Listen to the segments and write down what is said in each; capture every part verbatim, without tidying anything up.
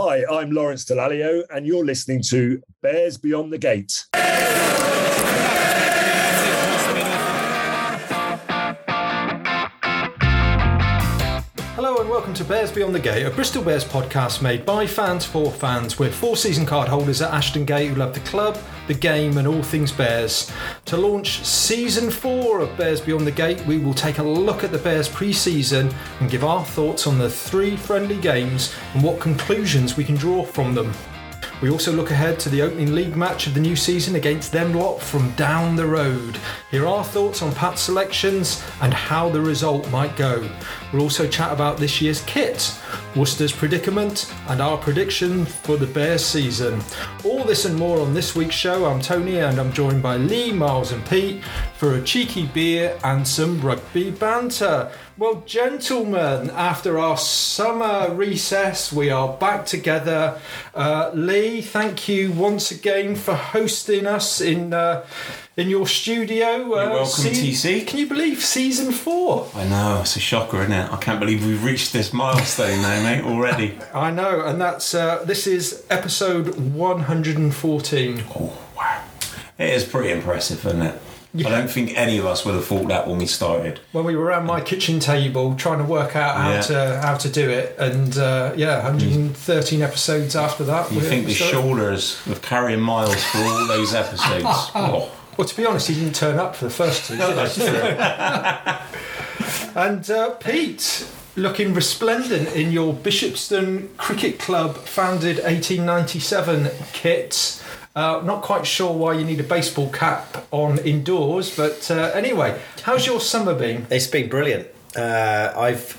Hi, I'm Lawrence Delalio, and you're listening to Bears Beyond the Gate. Hello and welcome to Bears Beyond the Gate, a Bristol Bears podcast made by fans for fans. We're four season card holders at Ashton Gate who love the club, the game and all things Bears. To launch season four of Bears Beyond the Gate, we will take a look at the Bears pre-season and give our thoughts on the three friendly games and what conclusions we can draw from them. We also look ahead to the opening league match of the new season against them lot from down the road. Hear our thoughts on Pat's selections and how the result might go. We'll also chat about this year's kit, Worcester's predicament and our prediction for the Bears season. All this and more on this week's show. I'm Tony and I'm joined by Lee, Miles and Pete for a cheeky beer and some rugby banter. Well, gentlemen, after our summer recess, we are back together. Uh, Lee, thank you once again for hosting us in uh, in your studio. You're welcome, uh, se- T C. Can you believe season four? I know, it's a shocker, isn't it? I can't believe we've reached this milestone now, mate, already. I know, and that's uh, this is episode one hundred fourteen. Oh, wow. It is pretty impressive, isn't it? Yeah. I don't think any of us would have thought that when we started. When we were around my kitchen table trying to work out how yeah. to how to do it, and uh, yeah, one hundred thirteen episodes after that. You think the shoulders of carrying Miles for all those episodes? oh. Well, to be honest, he didn't turn up for the first two. No, that's true. And uh, Pete, looking resplendent in your Bishopston Cricket Club founded eighteen ninety-seven kit. Uh, not quite sure why you need a baseball cap on indoors, but uh, anyway, how's your summer been? It's been brilliant. Uh, I've,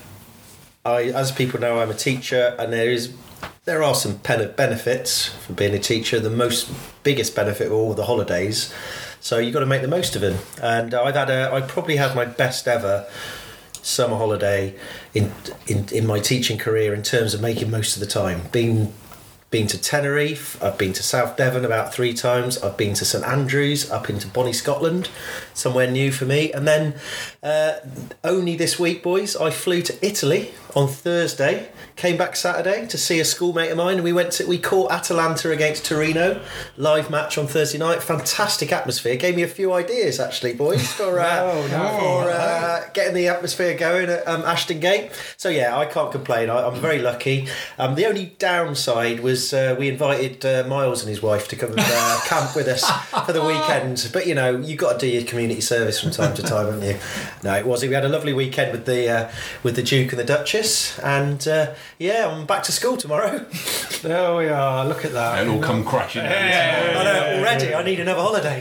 I as people know, I'm a teacher, and there is, there are some benefits from being a teacher. The most biggest benefit are all the holidays, so you've got to make the most of them. And I've had a, I probably had my best ever summer holiday in in in my teaching career in terms of making most of the time. Being Been to Tenerife, I've been to South Devon about three times, I've been to St Andrews, up into Bonnie, Scotland, somewhere new for me. And then uh, only this week, boys, I flew to Italy on Thursday, came back Saturday to see a schoolmate of mine, and we went to, we caught Atalanta against Torino, live match on Thursday night. Fantastic atmosphere. Gave me a few ideas, actually, boys, for, uh, no, no, for no. Uh, getting the atmosphere going at um, Ashton Gate. So yeah, I can't complain. I, I'm very lucky. Um, the only downside was Uh, we invited uh, Miles and his wife to come and uh, camp with us for the weekend, but you know, you've got to do your community service from time to time, haven't you? No, it was. We had a lovely weekend with the uh, with the Duke and the Duchess, and uh, yeah, I'm back to school tomorrow. There we are. Look at that. It'll all come crashing down. Yeah, yeah, I know, already. I need another holiday.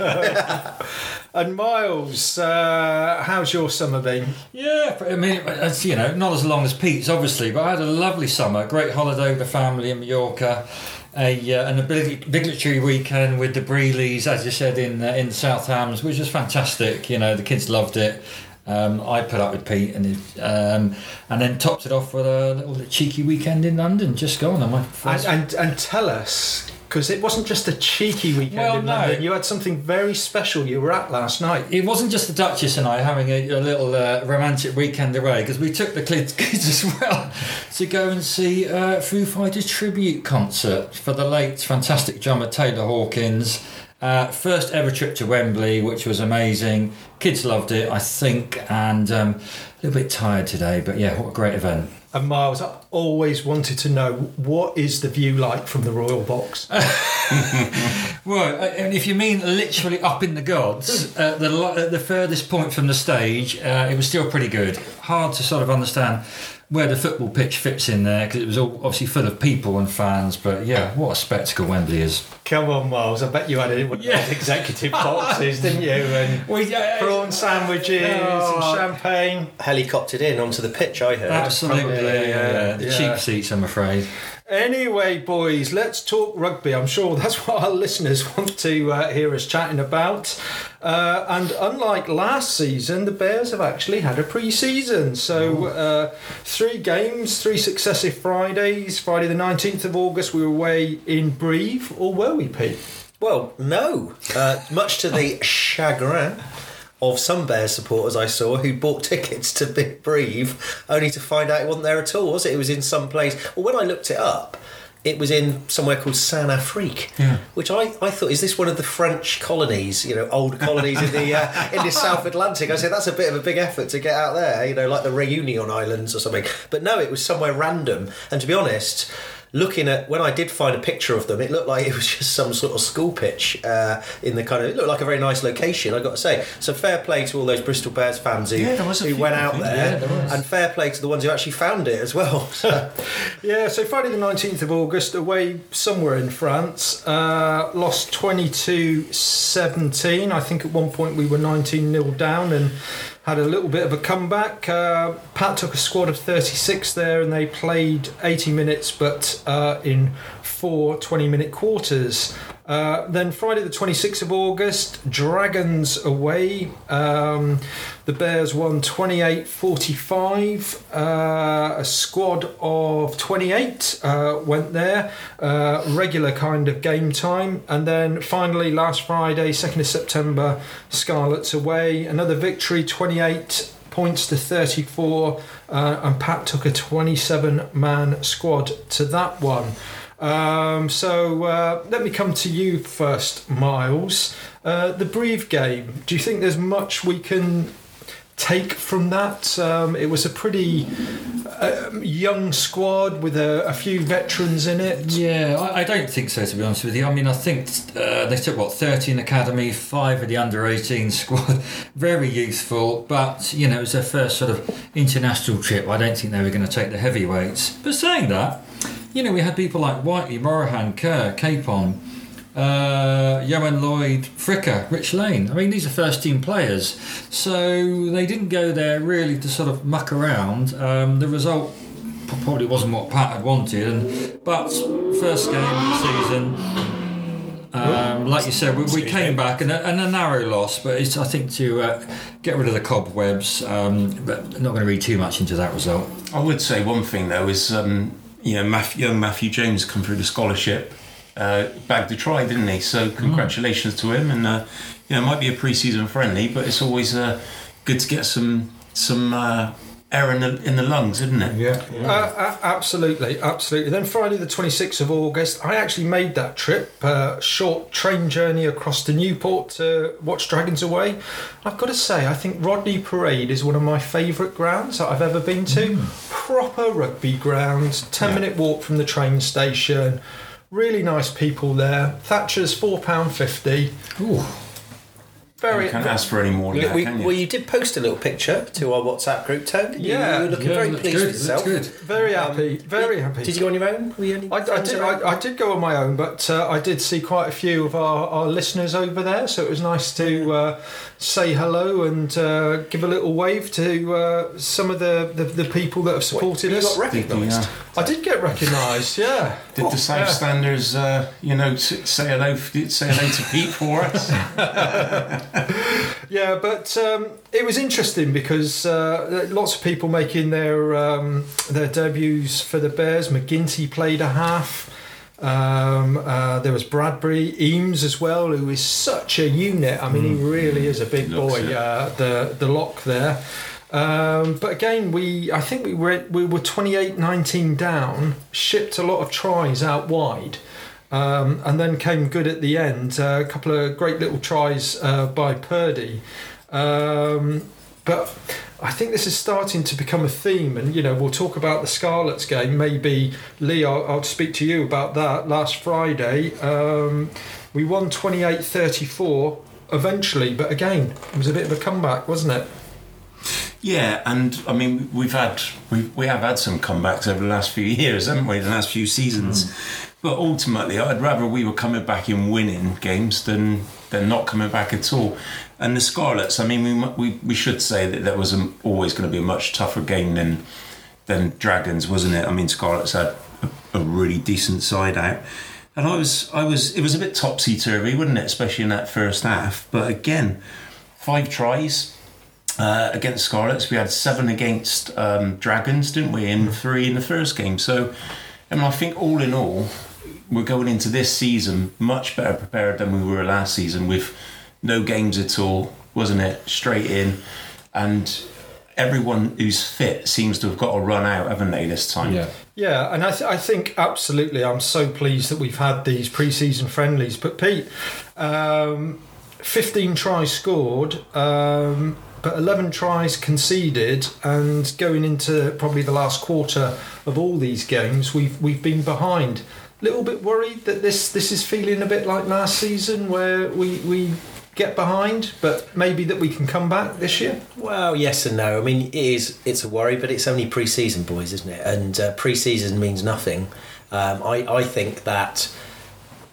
And Miles, uh, how's your summer been? Yeah, I mean, it's, you know, not as long as Pete's, obviously, but I had a lovely summer. Great holiday with the family in Mallorca. A, uh, an obligatory weekend with the Breeleys, as you said, in uh, in South Hams, which was fantastic. You know, the kids loved it. Um, I put up with Pete, and um, and then topped it off with a little cheeky weekend in London, just gone. And, my first... and, and, and tell us, because it wasn't just a cheeky weekend well, in no. London. You had something very special you were at last night. It wasn't just the Duchess and I having a, a little uh, romantic weekend away, because we took the kids, kids as well to go and see uh, Foo Fighters tribute concert for the late fantastic drummer Taylor Hawkins. Uh, first ever trip to Wembley, which was amazing. Kids loved it, I think, and um, a little bit tired today, but yeah, what a great event. And Miles, I always wanted to know, what is the view like from the Royal Box? Well, if you mean literally up in the gods, uh, the, the furthest point from the stage, uh, it was still pretty good. Hard to sort of understand where the football pitch fits in there, because it was all obviously full of people and fans, but yeah, what a spectacle Wembley is. Come on, Miles, I bet you had it with yeah. executive boxes, didn't you? And well, yeah, prawn sandwiches oh, and champagne. Helicoptered in onto the pitch, I heard. Absolutely, yeah, yeah, yeah. The yeah. cheap seats, I'm afraid. Anyway, boys, let's talk rugby. I'm sure that's what our listeners want to uh, hear us chatting about. Uh, and unlike last season, the Bears have actually had a pre-season. So uh, three games, three successive Fridays. Friday the nineteenth of August, we were away in Brive. Or were we, Pete? Well, no. Uh, much to the chagrin of some Bears supporters I saw who bought tickets to Big Brive only to find out it wasn't there at all, was it? It was in some place. Well, when I looked it up, it was in somewhere called Saint-Afrique, yeah. which I, I thought, is this one of the French colonies, you know, old colonies in the uh, in the South Atlantic? I said, that's a bit of a big effort to get out there, you know, like the Reunion Islands or something. But no, it was somewhere random. And to be honest, looking at, when I did find a picture of them, it looked like it was just some sort of school pitch uh, in the kind of, it looked like a very nice location, I've got to say. So fair play to all those Bristol Bears fans who, yeah, who went out things, there, yeah, there and fair play to the ones who actually found it as well. So. Yeah, so Friday the nineteenth of August, away somewhere in France, uh, lost twenty-two seventeen. I think at one point we were nineteen nil down and had a little bit of a comeback. Uh, Pat took a squad of thirty-six there and they played eighty minutes, but uh, in four twenty-minute quarters. Uh, then Friday the twenty-sixth of August, Dragons away. Um, the Bears won twenty-eight forty-five. Uh, a squad of twenty-eight uh, went there. Uh, regular kind of game time. And then finally last Friday, second of September, Scarlets away. Another victory, twenty-eight points to thirty-four. Uh, and Pat took a twenty-seven man squad to that one. Um, so uh, let me come to you first, Miles. Uh, the Brive game, do you think there's much we can take from that? Um, it was a pretty uh, young squad with a, a few veterans in it. Yeah, I, I don't think so, to be honest with you. I mean, I think uh, they took, what, thirty in academy, five of the under eighteen squad. Very youthful, but, you know, it was their first sort of international trip. I don't think they were going to take the heavyweights. But saying that, you know, we had people like Whiteley, Morahan, Kerr, Capon, uh, Johan Lloyd, Fricker, Rich Lane. I mean, these are first-team players. So they didn't go there really to sort of muck around. Um, the result probably wasn't what Pat had wanted. And, but first game of the season... Um, like you said, we, we came back and a, and a narrow loss, but it's, I think, to uh, get rid of the cobwebs. Um, but I'm not going to read too much into that result. I would say one thing, though, is... Um You know, Matthew, young Matthew James come through the scholarship, uh, bagged a try, didn't he? So congratulations mm. to him. And, uh, you know, it might be a pre-season friendly, but it's always uh, good to get some some uh, air in the, in the lungs, isn't it? Yeah, yeah. Uh, absolutely, absolutely. Then Friday the twenty-sixth of August, I actually made that trip, a uh, short train journey across to Newport to watch Dragons away. I've got to say, I think Rodney Parade is one of my favourite grounds that I've ever been to. Mm. Proper rugby ground, ten minute yeah. walk from the train station, really nice people there. Thatcher's four pounds fifty. Ooh. Very, you can't ask for any more than that, we, can you? Well, you did post a little picture to our WhatsApp group, Tony. Yeah. You were looking yeah, very pleased good, with yourself. Good. Very happy, um, very did, happy. Did you go on your own? Were you only I, I, did, I, I did go on my own, but uh, I did see quite a few of our, our listeners over there, so it was nice to uh, say hello and uh, give a little wave to uh, some of the, the, the people that have supported Wait, us. You got recognised? Did you, uh, I did get recognised, yeah. Did what? the South yeah. Standers, uh, you know, say hello, say hello to Pete for us? Yeah, but um, it was interesting because uh, lots of people making their um, their debuts for the Bears. MacGinty played a half. Um, uh, there was Bradbury, Eames as well, who is such a unit. I mean, mm. he really is a big Looks boy. Uh, the the lock there. Um, but again, we I think we were we were twenty-eight nineteen down. Shipped a lot of tries out wide. Um, and then came good at the end. Uh, a couple of great little tries uh, by Purdy. Um, but I think this is starting to become a theme. And, you know, we'll talk about the Scarlets game. Maybe, Lee, I'll, I'll speak to you about that. Last Friday, um, we won twenty-eight thirty-four eventually. But again, it was a bit of a comeback, wasn't it? Yeah, and I mean, we've had, we we have had some comebacks over the last few years, haven't we? The last few seasons. Mm. But ultimately, I'd rather we were coming back and winning games than, than not coming back at all. And the Scarlets, I mean, we we, we should say that that was a, always going to be a much tougher game than than Dragons, wasn't it? I mean, Scarlets had a, a really decent side out, and I was I was it was a bit topsy turvy, wasn't it? Especially in that first half. But again, five tries uh, against Scarlets. We had seven against um, Dragons, didn't we? And three in the first game. So, and I think all in all, we're going into this season much better prepared than we were last season with no games at all, wasn't it? Straight in. And everyone who's fit seems to have got a run out, haven't they, this time? Yeah, yeah, and I, th- I think absolutely. I'm so pleased that we've had these pre-season friendlies. But Pete, um, fifteen tries scored, um, but eleven tries conceded, and going into probably the last quarter of all these games, we've we've been behind. Little bit worried that this this is feeling a bit like last season where we we. get behind, but maybe that we can come back this year? Well, yes and no. I mean, it is, it's a worry, but it's only pre-season, boys, isn't it? And uh, pre-season means nothing. Um, I, I think that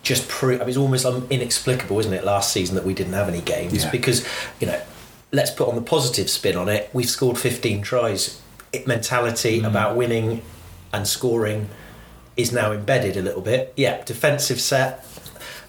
just pre... I mean, it's almost inexplicable, isn't it, last season that we didn't have any games? Yeah. Because, you know, let's put on the positive spin on it. We've scored fifteen tries. It mentality mm. about winning and scoring is now embedded a little bit. Yeah, defensive set.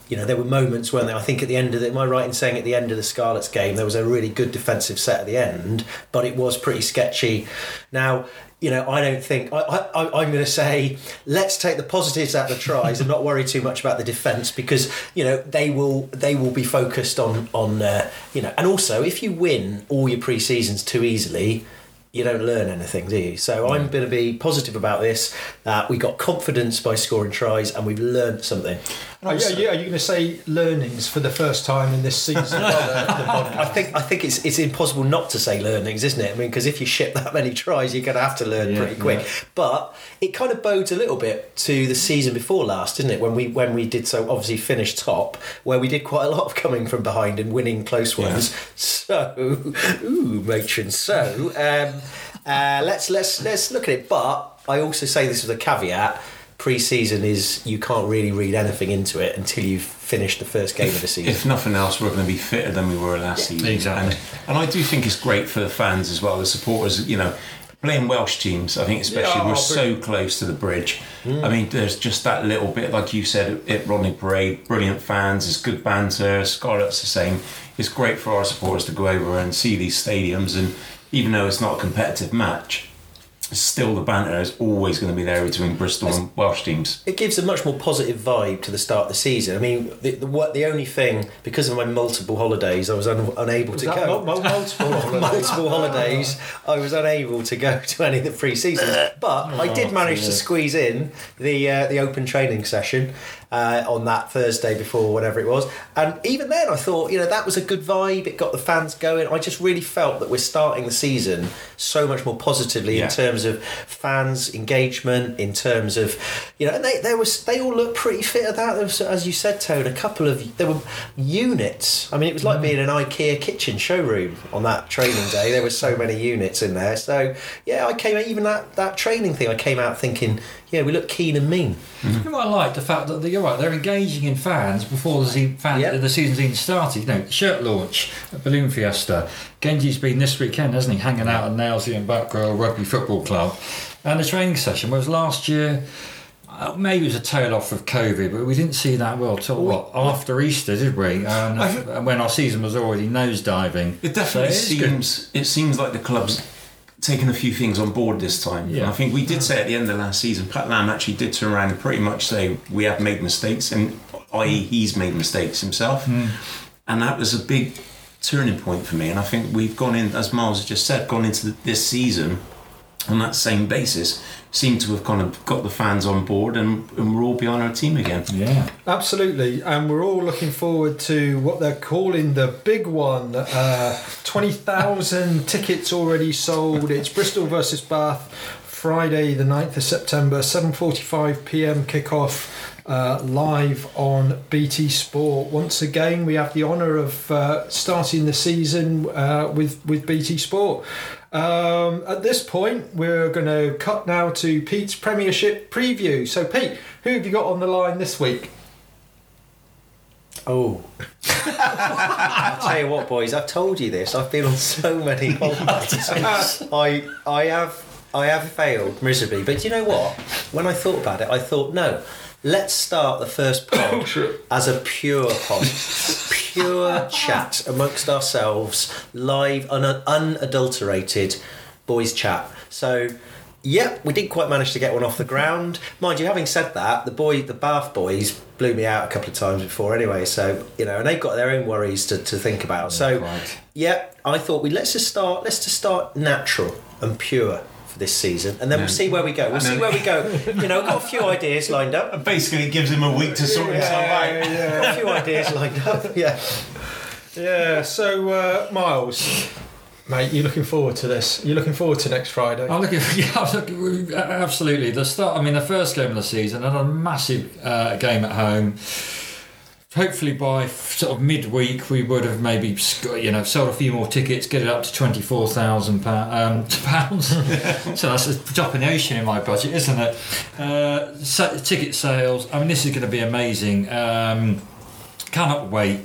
You know, there were moments, weren't there? I think at the end of the... Am I right in saying at the end of the Scarlets game, there was a really good defensive set at the end, but it was pretty sketchy. Now, you know, I don't think... I, I, I'm going to say, let's take the positives out of the tries and not worry too much about the defence because, you know, they will they will be focused on... on uh, you know, and also, if you win all your pre-seasons too easily... you don't learn anything, do you? So I'm going to be positive about this. Uh, we got confidence by scoring tries and we've learned something. Are you, are you, are you going to say learnings for the first time in this season? I think I think it's it's impossible not to say learnings, isn't it? I mean, because if you ship that many tries, you're going to have to learn yeah, pretty quick. Yeah. But it kind of bodes a little bit to the season before last, didn't it? When we when we did so obviously finish top, where we did quite a lot of coming from behind and winning close ones. Yeah. So, ooh, matron. So. Um, Uh, let's let's let's look at it. But I also say this with a caveat: pre-season is you can't really read anything into it until you've finished the first game if, of the season. If nothing else, we're going to be fitter than we were last yeah, season. Exactly. And, and I do think it's great for the fans as well, the supporters. You know, playing Welsh teams, I think especially yeah, we're so close to the bridge. Mm. I mean, there's just that little bit, like you said, at Rodney Parade, brilliant fans. It's good banter. Scarlet's the same. It's great for our supporters to go over and see these stadiums and. Even though it's not a competitive match, still the banter is always going to be there between Bristol and Welsh teams. It gives a much more positive vibe to the start of the season. I mean, the the, the only thing, because of my multiple holidays, I was un, unable was to go. Multiple holidays? Multiple holidays. I was unable to go to any of the pre-seasons. But oh, I did manage yeah. to squeeze in the uh, the open training session. Uh, on that Thursday before, whatever it was, and even then I thought, you know, that was a good vibe. It got the fans going. I just really felt that we're starting the season so much more positively yeah. in terms of fans engagement, in terms of, you know, and they they was they all looked pretty fit at that. There was, as you said, Tone, a couple of there were units. I mean, it was like mm. being an IKEA kitchen showroom on that training day. There were so many units in there. So yeah, I came out, even that that training thing. I came out thinking. Yeah, we look keen and mean. Mm-hmm. You know, I like the fact that you're right. They're engaging in fans before the, fan, yep. the season's even started. You know, shirt launch, a balloon fiesta. Genji's been this weekend, hasn't he? Hanging out at Nailsy and Batgirl Rugby Football Club, and the training session. Whereas last year, maybe it was a tail off of COVID, but we didn't see that well till what after Easter, did we? And I, when our season was already nosediving. It definitely so it seems. Good. It seems like the club's. Taken a few things on board this time. Yeah. And I think we did say at the end of last season, Pat Lam actually did turn around and pretty much say we have made mistakes, and that is he's made mistakes himself. Mm. And that was a big turning point for me. And I think we've gone in, as Miles has just said, gone into the, this season on that same basis, seem to have kind of got the fans on board, and, and we're all behind our team again. Yeah, absolutely. And we're all looking forward to what they're calling the big one. Uh, twenty thousand tickets already sold. It's Bristol versus Bath, Friday the ninth of September, seven forty-five p.m. kickoff. Uh, live on B T Sport. Once again, we have the honour of uh, starting the season uh, with, with B T Sport. Um, at this point, we're going to cut now to Pete's Premiership preview. So, Pete, who have you got on the line this week? Oh. I'll tell you what, boys, I've told you this. I've been on so many holidays. I, I, have, I have failed miserably. But do you know what? When I thought about it, I thought, no. Let's start the first pod as a pure pod. Pure chat amongst ourselves, live, un- unadulterated boys' chat. So Yep, we did quite manage to get one off the ground. Mind you, having said that, the boy, the Bath boys blew me out a couple of times before anyway, so, you know, and they've got their own worries to, to think about. So, right. yeah, I thought we let's just start, let's just start natural and pure for this season, and then no. we'll see where we go. We'll see where we go. You know, we've got a few ideas lined up. And basically, it gives him a week to sort himself out. Yeah, yeah. Got a few ideas lined up, yeah. Yeah, so, uh, Miles... Mate, you're looking forward to this. You're looking forward to next Friday. I'm looking, yeah, I'm looking absolutely. The start. I mean, the first game of the season and a massive uh, game at home. Hopefully, by sort of midweek, we would have maybe, you know, sold a few more tickets, get it up to twenty four thousand um, pounds. So that's a drop in the ocean in my budget, isn't it? Uh, so, ticket sales. I mean, this is going to be amazing. Um, cannot wait.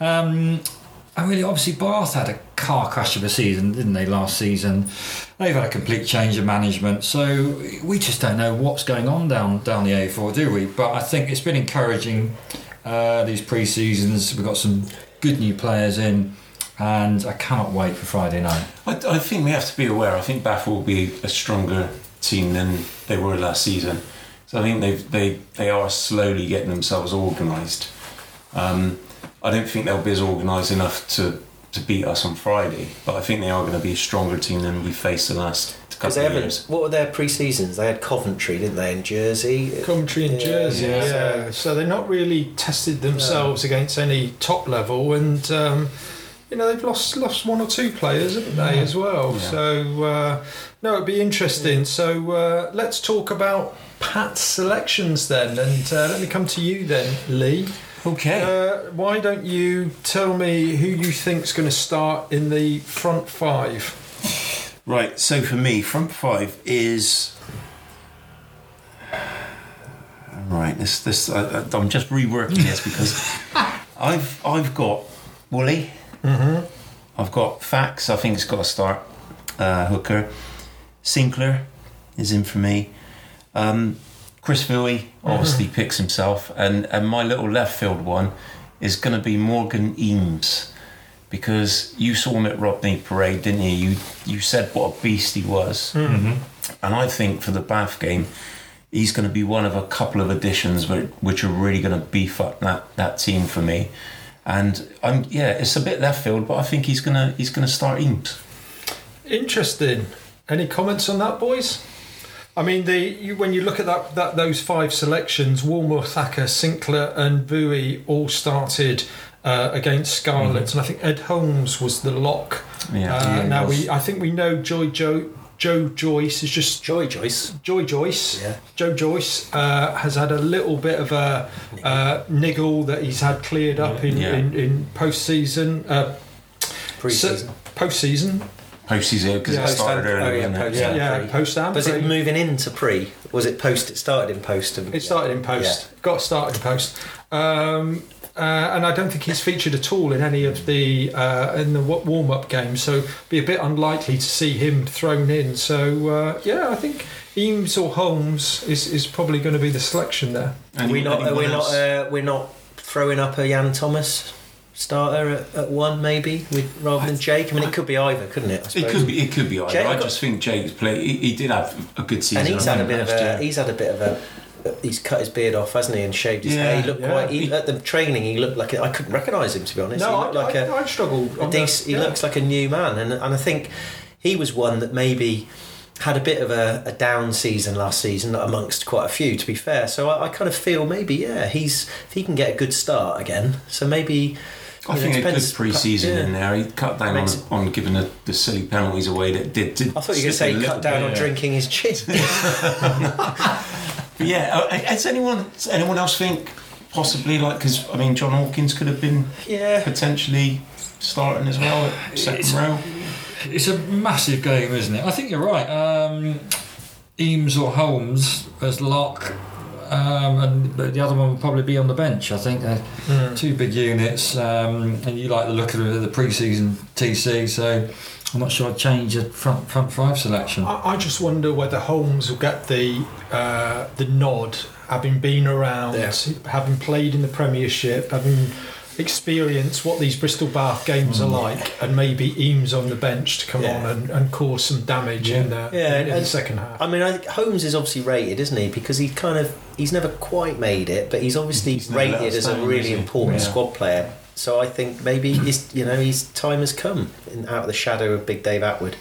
Um, And really, obviously, Bath had a car crash of a season, didn't they, last season? They've had a complete change of management. So we just don't know what's going on down down the A four, do we? But I think it's been encouraging, uh, these pre-seasons. We've got some good new players in, and I cannot wait for Friday night. I, I think we have to be aware. I think Bath will be a stronger team than they were last season. So I think they've, they, they are slowly getting themselves organised. Um I don't think they'll be as organised enough to, to beat us on Friday, but I think they are going to be a stronger team than we faced the last couple of years. What were their pre-seasons? They had Coventry, didn't they, in Jersey? Coventry and yeah. Jersey, yeah. yeah. So they're not really tested themselves no. against any top level, and um, you know, they've lost lost one or two players, haven't they, yeah. as well? Yeah. So uh, no, it'd be interesting. Yeah. So uh, let's talk about Pat's selections then, and uh, let me come to you then, Lee. Okay. Uh, why don't you tell me who you think's going to start in the front five? Right. So for me, front five is right. This this uh, I'm just reworking this because I've I've got Woolley. Mm-hmm. I've got Fax. I think it's got to start. Uh, Hooker, Sinclair is in for me. Um, Chris Villy obviously mm-hmm. picks himself, and, and my little left field one is going to be Morgan Eames, because you saw him at Rodney Parade, didn't you? You you said what a beast he was, mm-hmm. and I think for the Bath game, he's going to be one of a couple of additions which, which are really going to beef up that, that team for me, and I'm yeah, it's a bit left field, but I think he's gonna he's gonna start Eames. Interesting. Any comments on that, boys? I mean, the you, when you look at that, that those five selections, Woolmore, Thacker, Sinclair and Bowie all started uh, against Scarlets, mm-hmm. and I think Ed Holmes was the lock. Yeah, uh, yeah, now we, I think we know Joe Joe Joe Joyce is just Joe Joyce. Joe Joyce. Yeah. Joe Joyce uh, has had a little bit of a uh, niggle that he's had cleared up in yeah. in, in post-season, uh, pre-season, so, post-season. Post-season, because yeah, it started earlier. Oh, yeah, post, yeah, yeah, post-am. Was it moving into pre? Was it post? It started in post. And, it started yeah. in post. Yeah. Got started in post. Um, uh, and I don't think he's featured at all in any of the uh, in the warm-up games, so be a bit unlikely to see him thrown in. So, uh, yeah, I think Eames or Holmes is, is probably going to be the selection there. And we're not, uh, we're, not uh, we're not throwing up a Dan Thomas starter at, at one, maybe, with, rather than Jake. I mean, it could be either, couldn't it? It could be. It could be either. Jake I just got, think Jake's play. He, he did have a good season. And he's had a bit of a. He's had a bit of a. He's cut his beard off, hasn't he? And shaved his yeah, hair. He looked yeah. quite. He, at the training, he looked like a, I couldn't recognise him, to be honest. No, he I, like I, a, I struggled. A dec- yeah. He looks like a new man, and and I think he was one that maybe had a bit of a, a down season last season amongst quite a few, to be fair. So I, I kind of feel maybe yeah, he's if he can get a good start again. So maybe. I you know, think a good pre-season yeah. in there. He cut down on, on giving the, the silly penalties away that did. did I thought you were going to say he cut down on drinking his gin. But yeah, does anyone does anyone else think possibly like because I mean John Hawkins could have been yeah. potentially starting as well at second row. It's a massive game, isn't it? I think you're right. Um, Eames or Holmes as lock. Um, and the other one would probably be on the bench. I think they're mm. two big units, um, and you like the look of the pre-season T C. So I'm not sure I'd change a front front five selection. I, I just wonder whether Holmes will get the uh, the nod, having been around, yeah. having played in the Premiership, having. experience what these Bristol Bath games mm. are like, and maybe Eames on the bench to come yeah. on and, and cause some damage yeah. in, the, yeah, in, in the second half. I mean, I think Holmes is obviously rated, isn't he? Because he kind of he's never quite made it, but he's obviously he's rated as time, a really important yeah. squad player. So I think maybe his, you know, his time has come in, out of the shadow of Big Dave Atwood.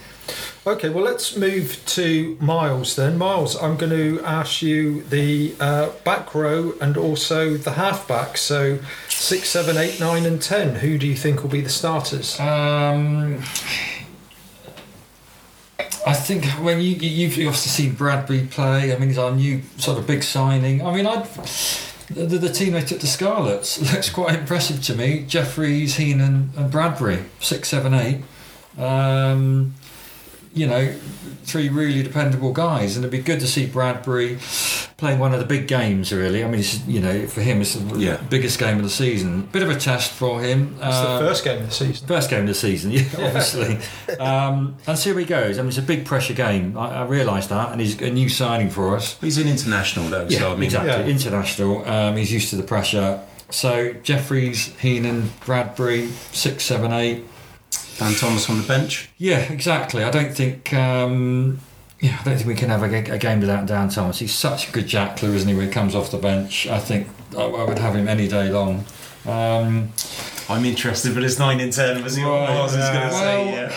Okay, well, let's move to Miles then. Miles, I'm going to ask you the uh, back row and also the half-back. So six, seven, eight, nine and ten. Who do you think will be the starters? Um, I think when you, you've obviously seen Bradbury play. I mean, he's our new sort of big signing. I mean, I'd... The, the team they took to Scarlets looks quite impressive to me. Jeffries, Heenan and Bradbury, six, seven, eight. Um, you know, three really dependable guys, and it'd be good to see Bradbury playing one of the big games, really. I mean, it's, you know, for him it's the yeah. biggest game of the season. Bit of a test for him. It's um, the first game of the season. First game of the season, yeah, yeah. obviously. um, and see how he goes. I mean, it's a big pressure game. I, I realise that, and he's a new signing for us. He's an international, though, yeah, so I mean... Exactly, yeah. international. Um, he's used to the pressure. So, Jeffries, Heenan, Bradbury, six, seven, eight. Dan Thomas on the bench. Yeah, exactly. I don't think. Um, yeah, I don't think we can have a, a game without Dan Thomas. He's such a good jackler, isn't he? When he comes off the bench, I think I, I would have him any day long. Um, I'm interested, but it's nine in ten. Was he? Right, I was yeah. going to well, say. Yeah.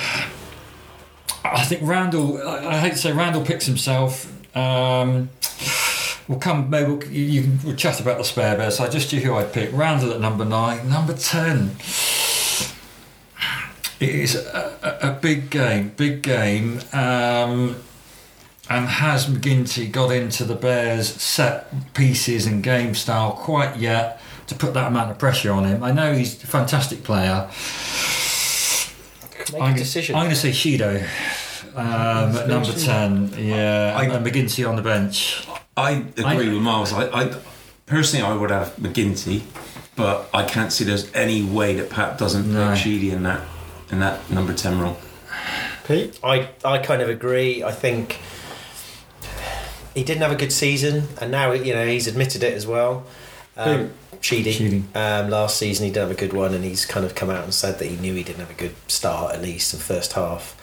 I think Randall. I, I hate to say, Randall picks himself. Um, We'll come, maybe we'll, you can we'll chat about the spare bear. So I just do who I'd pick. Randall at number nine, number ten. It is a, a, a big game, big game, um, and has MacGinty got into the Bears' set pieces and game style quite yet to put that amount of pressure on him? I know he's a fantastic player. Make I'm, a decision. I'm going to say Sheedy um, at number ten, yeah, I, and MacGinty on the bench. I agree I, with Miles. I, I personally, I would have MacGinty, but I can't see there's any way that Pat doesn't no. pick Sheedy in that. In that number ten role. Pete? I, I kind of agree. I think he didn't have a good season, and now, you know, he's admitted it as well. Um, Sheedy. Sheedy. Um, last season he didn't have a good one, and he's kind of come out and said that he knew he didn't have a good start, at least in the first half.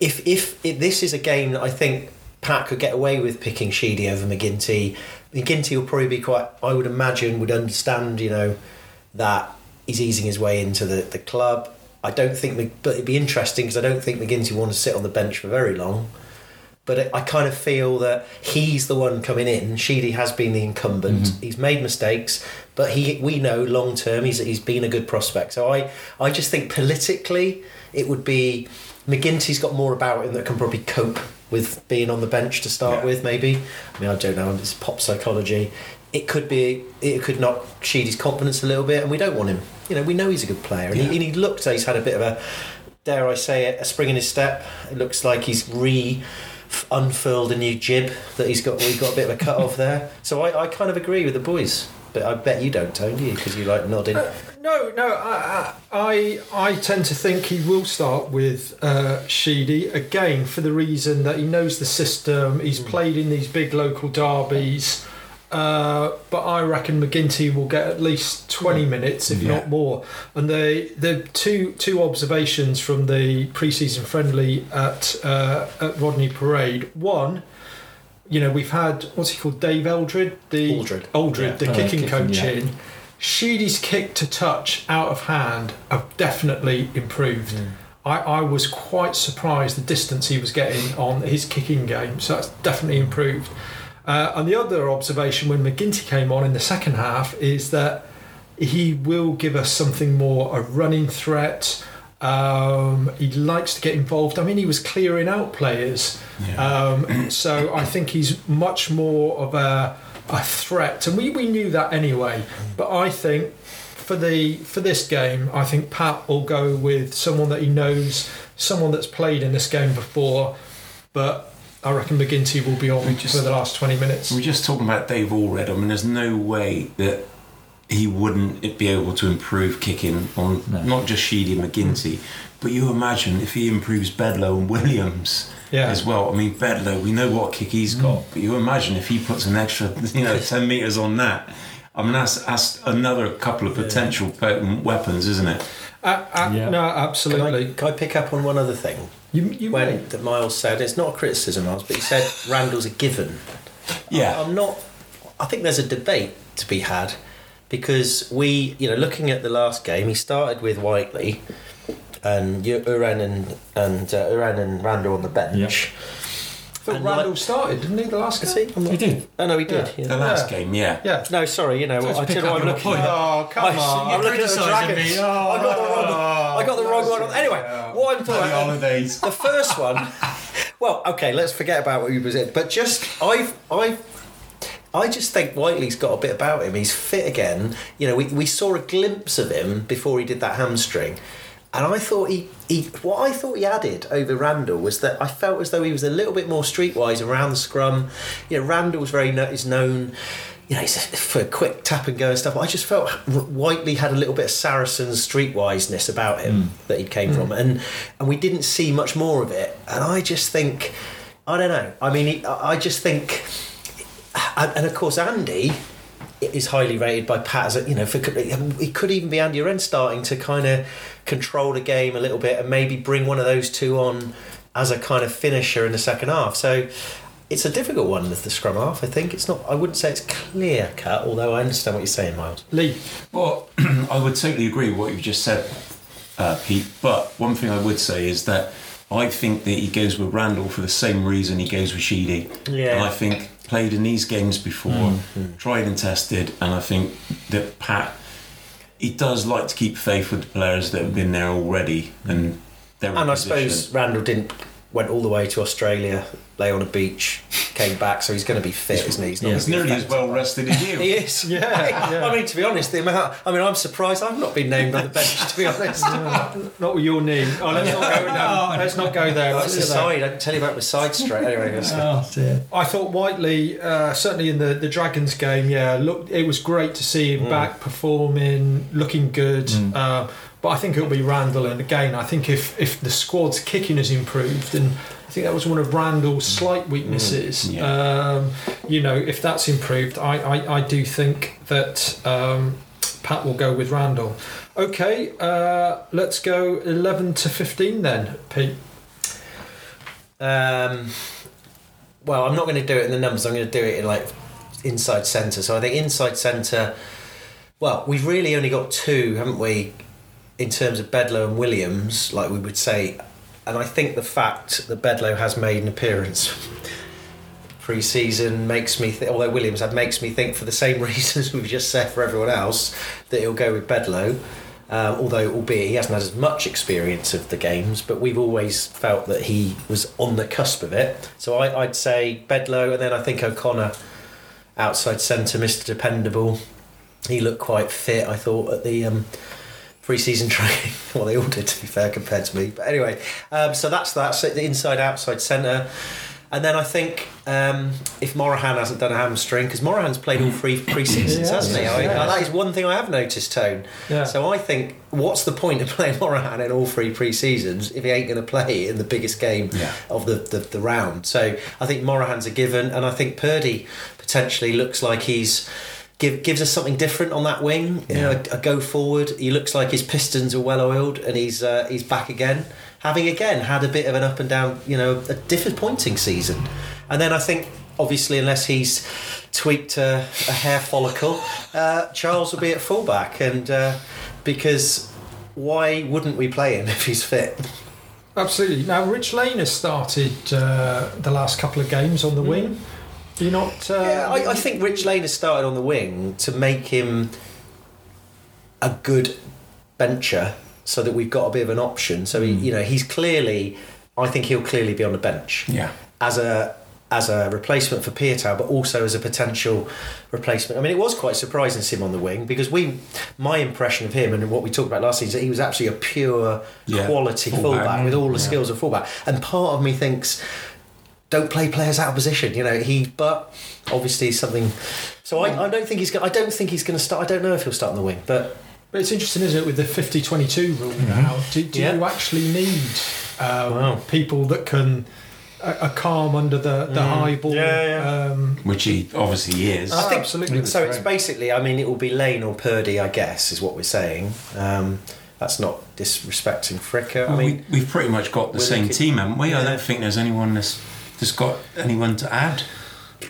If, if, if this is a game that I think Pat could get away with picking Sheedy over MacGinty, MacGinty will probably be quite, I would imagine, would understand, you know, that he's easing his way into the, the club. I don't think, but it'd be interesting because I don't think MacGinty will want to sit on the bench for very long. But it, I kind of feel that he's the one coming in. Sheedy has been the incumbent. Mm-hmm. He's made mistakes, but he we know long term he's he's been a good prospect. So I, I just think politically it would be MacGinty's got more about him that can probably cope with being on the bench to start yeah. with. Maybe I mean I don't know. It's pop psychology. It could be, it could knock Sheedy's confidence a little bit, and we don't want him. You know, we know he's a good player, and, yeah. he, and he looked, he's had a bit of a, dare I say it, a spring in his step. It looks like he's re unfurled a new jib that he's got. We got a bit of a cut off there. So I, I kind of agree with the boys, but I bet you don't, Tony, do you? Because you like nodding. Uh, no, no, I, I, I tend to think he will start with uh, Sheedy again for the reason that he knows the system. He's mm. played in these big local derbies. Uh, but I reckon MacGinty will get at least twenty minutes, if yeah. not more. And the the two two observations from the pre-season friendly at uh, at Rodney Parade. One, you know, we've had what's he called, Dave Eldred, the Aldred, Aldred yeah. the oh, kicking, kicking coach yeah. in. Sheedy's kick to touch out of hand have definitely improved. Mm. I, I was quite surprised the distance he was getting on his kicking game. So that's definitely improved. Uh, and the other observation when MacGinty came on in the second half is that he will give us something more, a running threat. Um, he likes to get involved. I mean, he was clearing out players. Yeah. Um, so I think he's much more of a, a threat. And we, we knew that anyway. But I think for the for this game, I think Pat will go with someone that he knows, someone that's played in this game before, but... I reckon MacGinty will be on just, for the last twenty minutes. We're just talking about Dave Allred. I mean, there's no way that he wouldn't be able to improve kicking on no. not just Sheedy and MacGinty, but you imagine if he improves Bedloe and Williams yeah. as well. I mean, Bedloe, we know what kick he's got, mm. but you imagine if he puts an extra, you know, ten metres on that. I mean, that's, that's another couple of potential yeah. potent weapons, isn't it? Uh, uh, yeah. No, absolutely. Can I, can I pick up on one other thing? You, you when may. that Miles said, it's not a criticism, Miles, but he said Randall's a given. Yeah. I, I'm not... I think there's a debate to be had because we, you know, looking at the last game, he started with Whiteley and Uren and and uh, Uren and Randall on the bench. Yeah. I thought Randall like, started, didn't he, the last game? He not, did. Oh, no, he did. Yeah. Yeah. The last yeah. game, yeah. yeah. No, sorry, you know, so I don't know what I'm looking at. Oh, come I, on. I'm looking at the Dragons. Oh, I got the wrong one. I got the wrong one. Anyway, oh, what I'm talking about... holidays. The first one... Well, OK, let's forget about what you presented. But just, I've... I've I just think Whiteley's got a bit about him. He's fit again. You know, we, we saw a glimpse of him before he did that hamstring. And I thought he, he, what I thought he added over Randall was that I felt as though he was a little bit more streetwise around the scrum. You know, Randall's very is known, you know, he's a, for quick tap and go and stuff. I just felt Whiteley had a little bit of Saracen's streetwiseness about him mm. that he came mm. from, and and we didn't see much more of it. And I just think, I don't know. I mean, he, I just think, and, and of course Andy is highly rated by Pat as a, you know, for, it could even be Andy Uren starting to kind of control the game a little bit and maybe bring one of those two on as a kind of finisher in the second half. So it's a difficult one with the scrum half, I think. It's not, I wouldn't say it's clear cut, although I understand what you're saying, Miles. Lee? Well, I would totally agree with what you've just said, uh, Pete, but one thing I would say is that I think that he goes with Randall for the same reason he goes with Sheedy. Yeah. And I think played in these games before, mm-hmm. tried and tested, and I think that Pat, he does like to keep faith with the players that have been there already, and they're and I position. Suppose Randall didn't went all the way to Australia, lay on a beach, came back, so he's going to be fit, he's, isn't he? He's, not he's nearly as well rested as you. He is. Yeah, I, yeah. I mean, to be honest, the amount, I mean, I'm surprised I've not been named on the bench. To be honest, no, not with your name. Oh, let's not go there. No, let's not go there. That's the side. I can tell you about the side straight. Anyway, oh, dear. I thought Whiteley, uh, certainly in the, the Dragons game, yeah, looked. It was great to see him mm. back performing, looking good. Mm. Uh, But I think it'll be Randall, and again, I think if, if the squad's kicking has improved, and I think that was one of Randall's slight weaknesses, mm, yeah. um, you know, if that's improved, I, I, I do think that um, Pat will go with Randall. Okay, uh, let's go eleven to fifteen then, Pete. Um, well, I'm not going to do it in the numbers, I'm going to do it in like inside centre. So I think inside centre, well, we've really only got two, haven't we? In terms of Bedloe and Williams, like we would say, and I think the fact that Bedloe has made an appearance pre-season makes me think, although Williams had, makes me think for the same reasons we've just said for everyone else, that he'll go with Bedloe, um, although albeit he hasn't had as much experience of the games, but we've always felt that he was on the cusp of it. So I, I'd say Bedloe, and then I think O'Connor, outside centre, Mister Dependable. He looked quite fit, I thought, at the... Um, pre-season training. Well, they all did, to be fair, compared to me. But anyway, um, so that's that. So the inside, outside, centre. And then I think um, if Morahan hasn't done a hamstring, because Morahan's played all three pre-seasons, yeah, hasn't he? I, yeah. That is one thing I have noticed, Tone. Yeah. So I think, what's the point of playing Morahan in all three pre-seasons if he ain't going to play in the biggest game yeah. of the, the, the round? So I think Morahan's a given, and I think Purdy potentially looks like he's... Give, gives us something different on that wing. Yeah. You know, a, a go forward. He looks like his pistons are well oiled, and he's uh, he's back again, having again had a bit of an up and down, you know, a disappointing season. And then I think, obviously, unless he's tweaked uh, a hair follicle, uh, Charles will be at fullback, and uh, because why wouldn't we play him if he's fit? Absolutely. Now, Rich Lane has started uh, the last couple of games on the mm. wing. Do you not? Uh, yeah, I, I think Rich Lane has started on the wing to make him a good bencher, so that we've got a bit of an option. So he, you know, he's clearly, I think he'll clearly be on the bench. Yeah. As a as a replacement for Piatow, but also as a potential replacement. I mean, it was quite surprising to see him on the wing, because we, my impression of him and what we talked about last season, is that he was actually a pure yeah. quality fullback, fullback with all the yeah. skills of fullback. And part of me thinks, don't play players out of position, you know. He, but obviously something. So I, I don't think he's going. I don't think he's going to start. I don't know if he'll start on the wing, but but it's interesting, isn't it, with the fifty twenty-two rule mm-hmm. now? Do, do yeah. you actually need um, wow. people that can a, a calm under the, the mm. high ball. Yeah, yeah. Um, Which he obviously is. I think, absolutely. So it's basically, I mean, it will be Lane or Purdy, I guess, is what we're saying. Um, that's not disrespecting Fricker. Well, I mean, we, we've pretty much got the same could, team, haven't we? Yeah. I don't think there's anyone that's, that's got anyone to add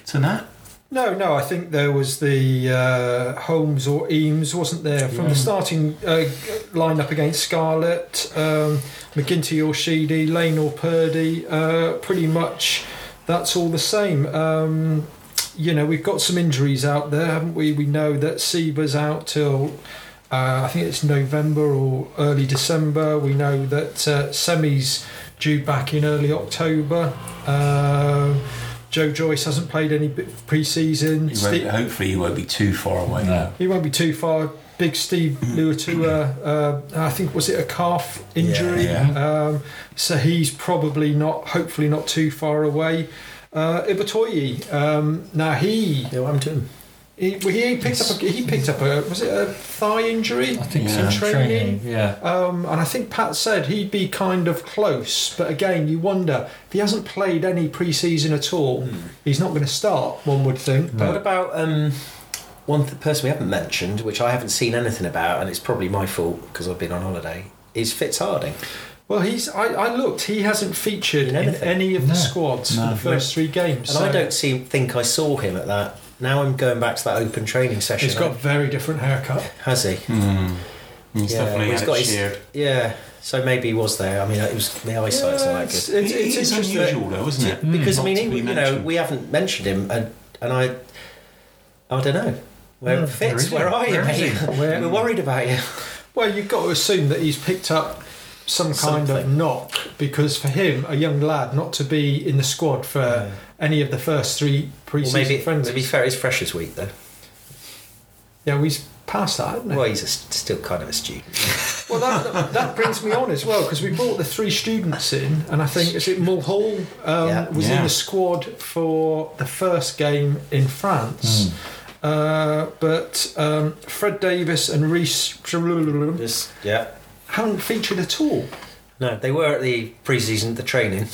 to that. No, no, I think there was the uh, Holmes or Eames, wasn't there, from yeah. the starting uh, line-up against Scarlets, um, MacGinty or Sheedy, Lane or Purdy, uh, pretty much that's all the same. Um, you know, we've got some injuries out there, haven't we? We know that Seba's out till, uh, I think it's November or early December. We know that uh, Semis due back in early October. Uh, Joe Joyce hasn't played any pre-season. He Steve, hopefully he won't be too far away now. He won't be too far. Big Steve Luatua, uh, I think, was it a calf injury? Yeah, yeah. Um, so he's probably not, hopefully not too far away. Uh, Ibatoyi, um, now he... Yeah, what happened to him? He, he picked yes. up. A, he picked up a. Was it a thigh injury? I think yeah. some training. training yeah. Um, and I think Pat said he'd be kind of close, but again, you wonder if he hasn't played any pre-season at all. Mm. He's not going to start. One would think. No. But what about um, one th- person we haven't mentioned, which I haven't seen anything about, and it's probably my fault because I've been on holiday. Is Fitzharding? Well, he's. I, I looked. He hasn't featured in, in any of no. the squads no. for the first three games, and so. I don't see. Think I saw him at that. Now I'm going back to that open training session. He's got a very different haircut. Has he? Mm. He's yeah, definitely he's got his, yeah, so maybe he was there. I mean, it was the eyesight's yeah, not that good. It's, it's, it's unusual though, isn't it? Because, mm, I mean, he, be you know, we haven't mentioned him, and, and I I don't know. Where mm, Fitz, where, where are you, mate? We're worried about you. Well, you've got to assume that he's picked up some kind Something. of knock, because for him, a young lad, not to be in the squad for yeah. any of the first three pre-season well, maybe, friendlies. To be fair, it's Freshers Week though. Yeah, well, he's past that, hasn't he? Well, he's a, still kind of a student. Well, that that brings me on as well, because we brought the three students in, and I think is it Mulhall um, yeah. was yeah. in the squad for the first game in France. Mm. Uh, but um, Fred Davis and Reece yes. yeah. haven't featured at all. No, they were at the pre-season, the training.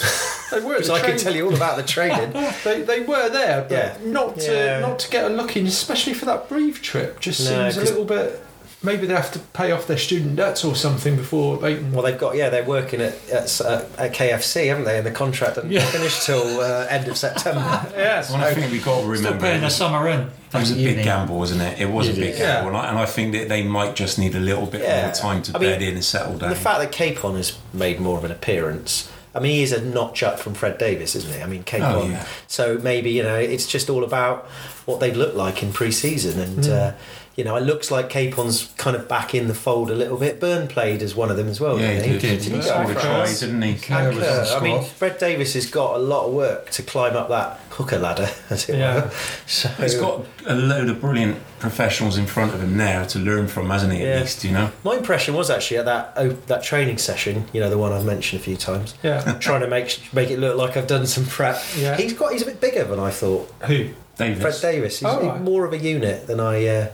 They were at the I training. I can tell you all about the training. they they were there, but yeah. not to yeah. not to get a look in, especially for that brief trip. Just no, seems a little bit. Maybe they have to pay off their student debts or something before they. Well, they've got yeah. They're working at at, at K F C, haven't they? And the contract doesn't yeah. finish till uh, end of September. Yes. Well, I think we've got to remember. Still putting the summer in. It was a big know. gamble, wasn't it? It was yeah, a big yeah. gamble, and I think that they might just need a little bit yeah. more time to I bed mean, in and settle down. The fact that Capon has made more of an appearance. I mean, he is a notch up from Fred Davis, isn't he? I mean, Capon. Oh, yeah. So maybe you know, it's just all about what they look like in pre-season and. Mm. Uh, You know, it looks like Capon's kind of back in the fold a little bit. Byrne played as one of them as well, yeah, didn't he? he did. He, did. he scored a try, didn't he? Claire Claire was I mean, Fred Davis has got a lot of work to climb up that hooker ladder, as it yeah. were. So he's got a load of brilliant professionals in front of him now to learn from, hasn't he, at yeah. least, you know? My impression was actually at that oh, that training session, you know, the one I've mentioned a few times, yeah, trying to make make it look like I've done some prep. Yeah. He's got he's a bit bigger than I thought. Who? Davis. Fred Davis. He's oh, right. more of a unit than I... Uh,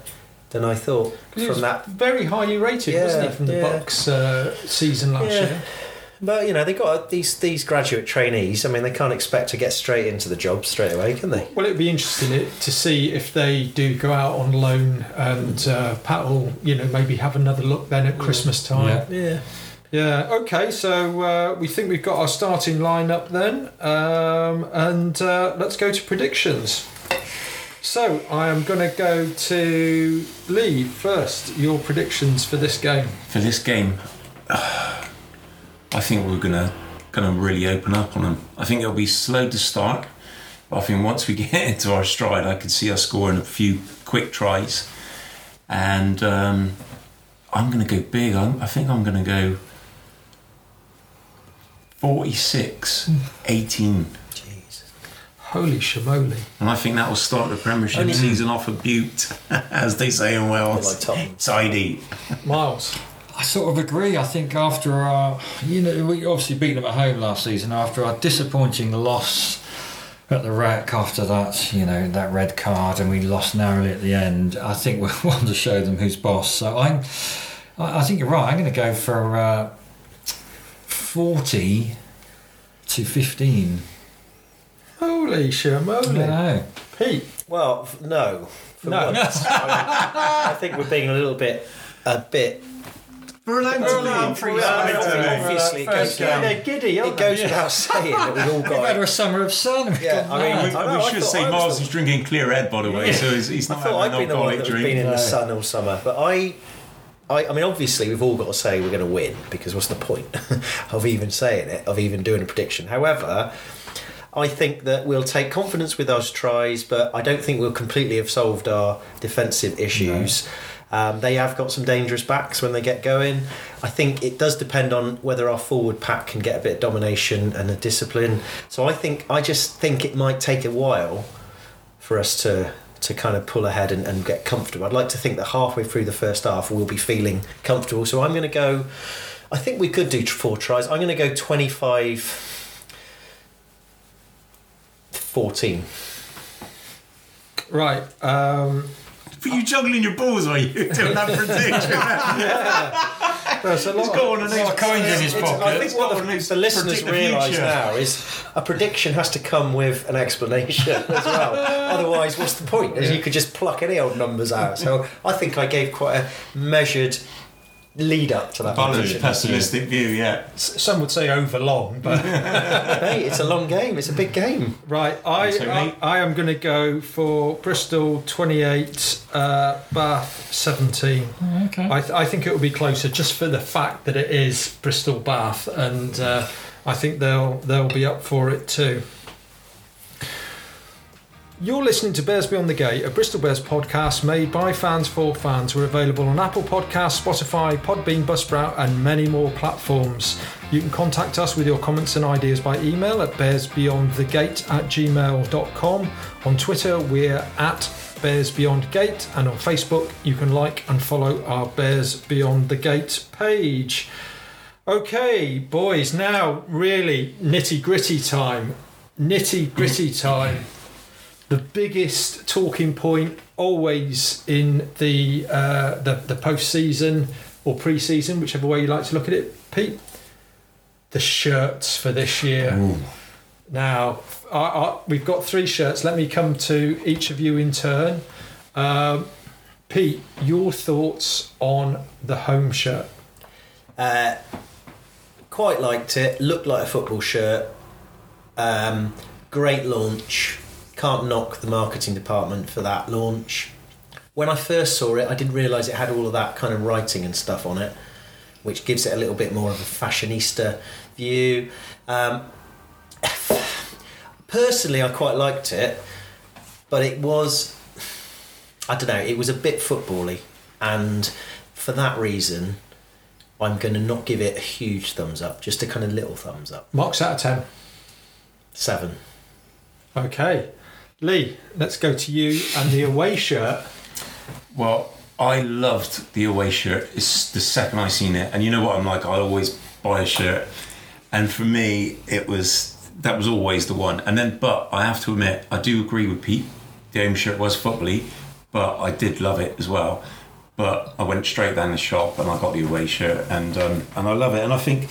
than I thought from was that very highly rated yeah, wasn't it from the yeah. Bucks uh, season last yeah. year. But you know, they got these these graduate trainees. I mean, they can't expect to get straight into the job straight away, can they? Well, it'd be interesting to see if they do go out on loan, and uh, Pat will, you know, maybe have another look then at Christmas time. yeah yeah, yeah. Okay, so uh, we think we've got our starting lineup then, um, and uh, let's go to predictions. So I am going to go to Lee first. Your predictions for this game? For this game, uh, I think we're going to going to really open up on them. I think it'll be slow to start, but I think once we get into our stride, I can see us scoring a few quick tries. And um, I'm going to go big. I'm, I think I'm going to go forty-six eighteen. Holy shamoly. And I think that will start the Premiership Only season off a beaut, as they say in Wales. Like tidy. Miles. I sort of agree. I think after our, you know, we obviously beat them at home last season, after our disappointing loss at the R A C, after that, you know, that red card, and we lost narrowly at the end, I think we'll want to show them who's boss. So I'm, I think you're right. I'm going to go for uh, forty to fifteen. Holy shamoly. No. Pete. Well, no. For no. Once, I, I think we're being a little bit, a bit... Relentless. Obviously, obviously it goes without yeah, giddy, it goes yeah. without saying that we all got it. We've had a summer of sun. Yeah. I mean, we, I know, we should say Miles is drinking clear head, by the way, yeah. so he's, he's not having an alcoholic drink. I've been in the sun all summer, but I... I, I mean, obviously, we've all got to say we're going to win, because what's the point of even saying it, of even doing a prediction? However, I think that we'll take confidence with those tries, but I don't think we'll completely have solved our defensive issues. No. Um, they have got some dangerous backs when they get going. I think it does depend on whether our forward pack can get a bit of domination and a discipline. So I think I just think it might take a while for us to... to kind of pull ahead and, and get comfortable. I'd like to think that halfway through the first half we'll be feeling comfortable. So I'm going to go... I think we could do four tries. I'm going to go twenty-five fourteen. Right. Um, but you're juggling your balls, are you? Doing that prediction. Yeah. There's a lot, got of, one lot of coins in his pocket. I think what the, the listeners realise now is a prediction has to come with an explanation as well. Otherwise, what's the point? Yeah. You could just pluck any old numbers out. So I think I gave quite a measured lead up to that. Balanced, pessimistic view, yeah. Some would say overlong, but hey, it's a long game. It's a big game, right? I I, I am going to go for Bristol twenty-eight, uh, Bath seventeen. Oh, okay. I th- I think it will be closer, just for the fact that it is Bristol Bath, and uh, I think they'll they'll be up for it too. You're listening to Bears Beyond the Gate, a Bristol Bears podcast made by fans for fans. We're available on Apple Podcasts, Spotify, Podbean, Buzzsprout and many more platforms. You can contact us with your comments and ideas by email at bearsbeyondthegate at gmail dot com. On Twitter, we're at Bears Beyond Gate, and on Facebook, you can like and follow our Bears Beyond the Gate page. Okay, boys, now really nitty-gritty time. Nitty-gritty time. The biggest talking point always in the uh, the, the post-season or pre-season, whichever way you like to look at it, Pete, the shirts for this year. Ooh. Now, I, I, we've got three shirts. Let me come to each of you in turn. Um, Pete, your thoughts on the home shirt? Uh, quite liked it. Looked like a football shirt. Um, great launch. Can't knock the marketing department for that launch. When I first saw it, I didn't realise it had all of that kind of writing and stuff on it, which gives it a little bit more of a fashionista view. Um, personally, I quite liked it, but it was, I don't know, it was a bit football-y. And for that reason, I'm going to not give it a huge thumbs up, just a kind of little thumbs up. Marks out of ten? Seven. Okay. Lee, let's go to you and the away shirt. Well, I loved the away shirt. It's the second I seen it, and you know what I'm like. I always buy a shirt, and for me, it was that was always the one. And then, but I have to admit, I do agree with Pete. The home shirt was footbally, but I did love it as well. But I went straight down the shop and I got the away shirt, and um, and I love it. And I think.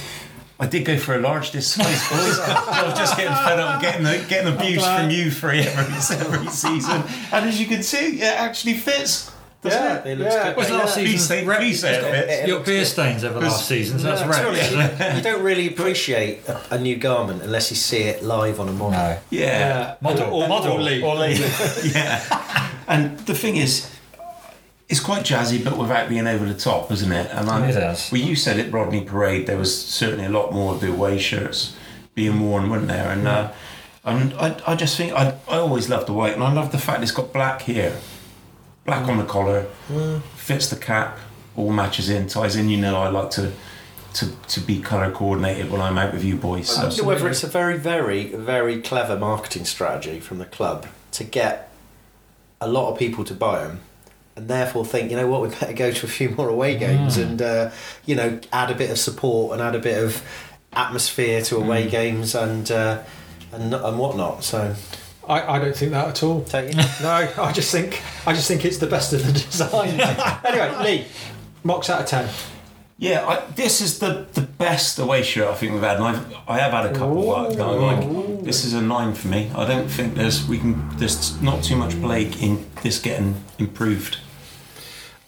I did go for a large disguise, boys. I was just getting fed up, getting the, getting abuse from you three every, every season. And as you can see, it actually fits. Doesn't yeah, it? It looks yeah. good. What's last yeah. season? Re- Please say it fits. Your beer stains over last season, so no, that's right. Really, you don't really appreciate a, a new garment unless you see it live on a model. No. Yeah. yeah. Model. Or, or model. Or Lee. Or Lee. yeah. And the thing is, it's quite jazzy, but without being over the top, isn't it? And I, it is. Well, you said it, Rodney Parade. There was certainly a lot more of the away shirts being worn, weren't there? And uh, I, I just think I, I always loved the white, and I love the fact it's got black here, black mm. on the collar, mm. fits the cap, all matches in, ties in. You know, I like to to, to be colour coordinated when I'm out with you boys. So. I don't know whether it's a very, very, very clever marketing strategy from the club to get a lot of people to buy them. And therefore think, you know what, we better go to a few more away games mm. and, uh, you know, add a bit of support and add a bit of atmosphere to away mm. games and uh, and and whatnot. So, I, I don't think that at all. Don't you? No, I just think I just think it's the best of the design. Anyway, Lee, marks out of ten. Yeah, I, this is the, the best away shirt I think we've had, and I've, I have had a couple that I like. This is a nine for me. I don't think there's we can there's not too much Blake in this getting improved.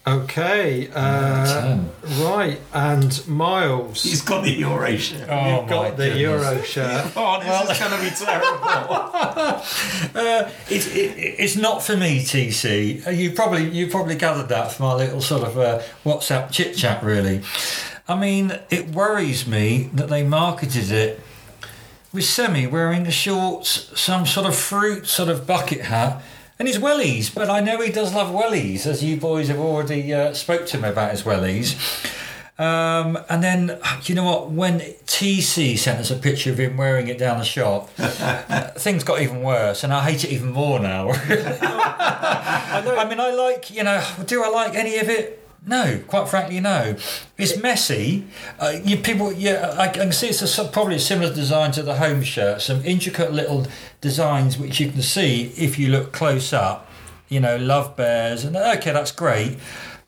Okay, uh, right, and Miles. He's got the Euro shirt. Oh, You've got the goodness. Euro shirt. Oh, this well, is going to be terrible. uh, it's it, it's not for me, T C. You probably you probably gathered that from our little sort of uh, WhatsApp chit chat, really. I mean, it worries me that they marketed it with Semi wearing the shorts, some sort of fruit, sort of bucket hat. And his wellies, but I know he does love wellies, as you boys have already uh, spoke to him about his wellies. Um, and then, you know what, when T C sent us a picture of him wearing it down the shop, uh, things got even worse, and I hate it even more now. I, know. I mean, I like, you know, do I like any of it? No, quite frankly, no. It's messy. Uh, you people, yeah, I can see it's a, probably a similar design to the home shirt. Some intricate little designs which you can see if you look close up. You know, love bears, and okay, that's great.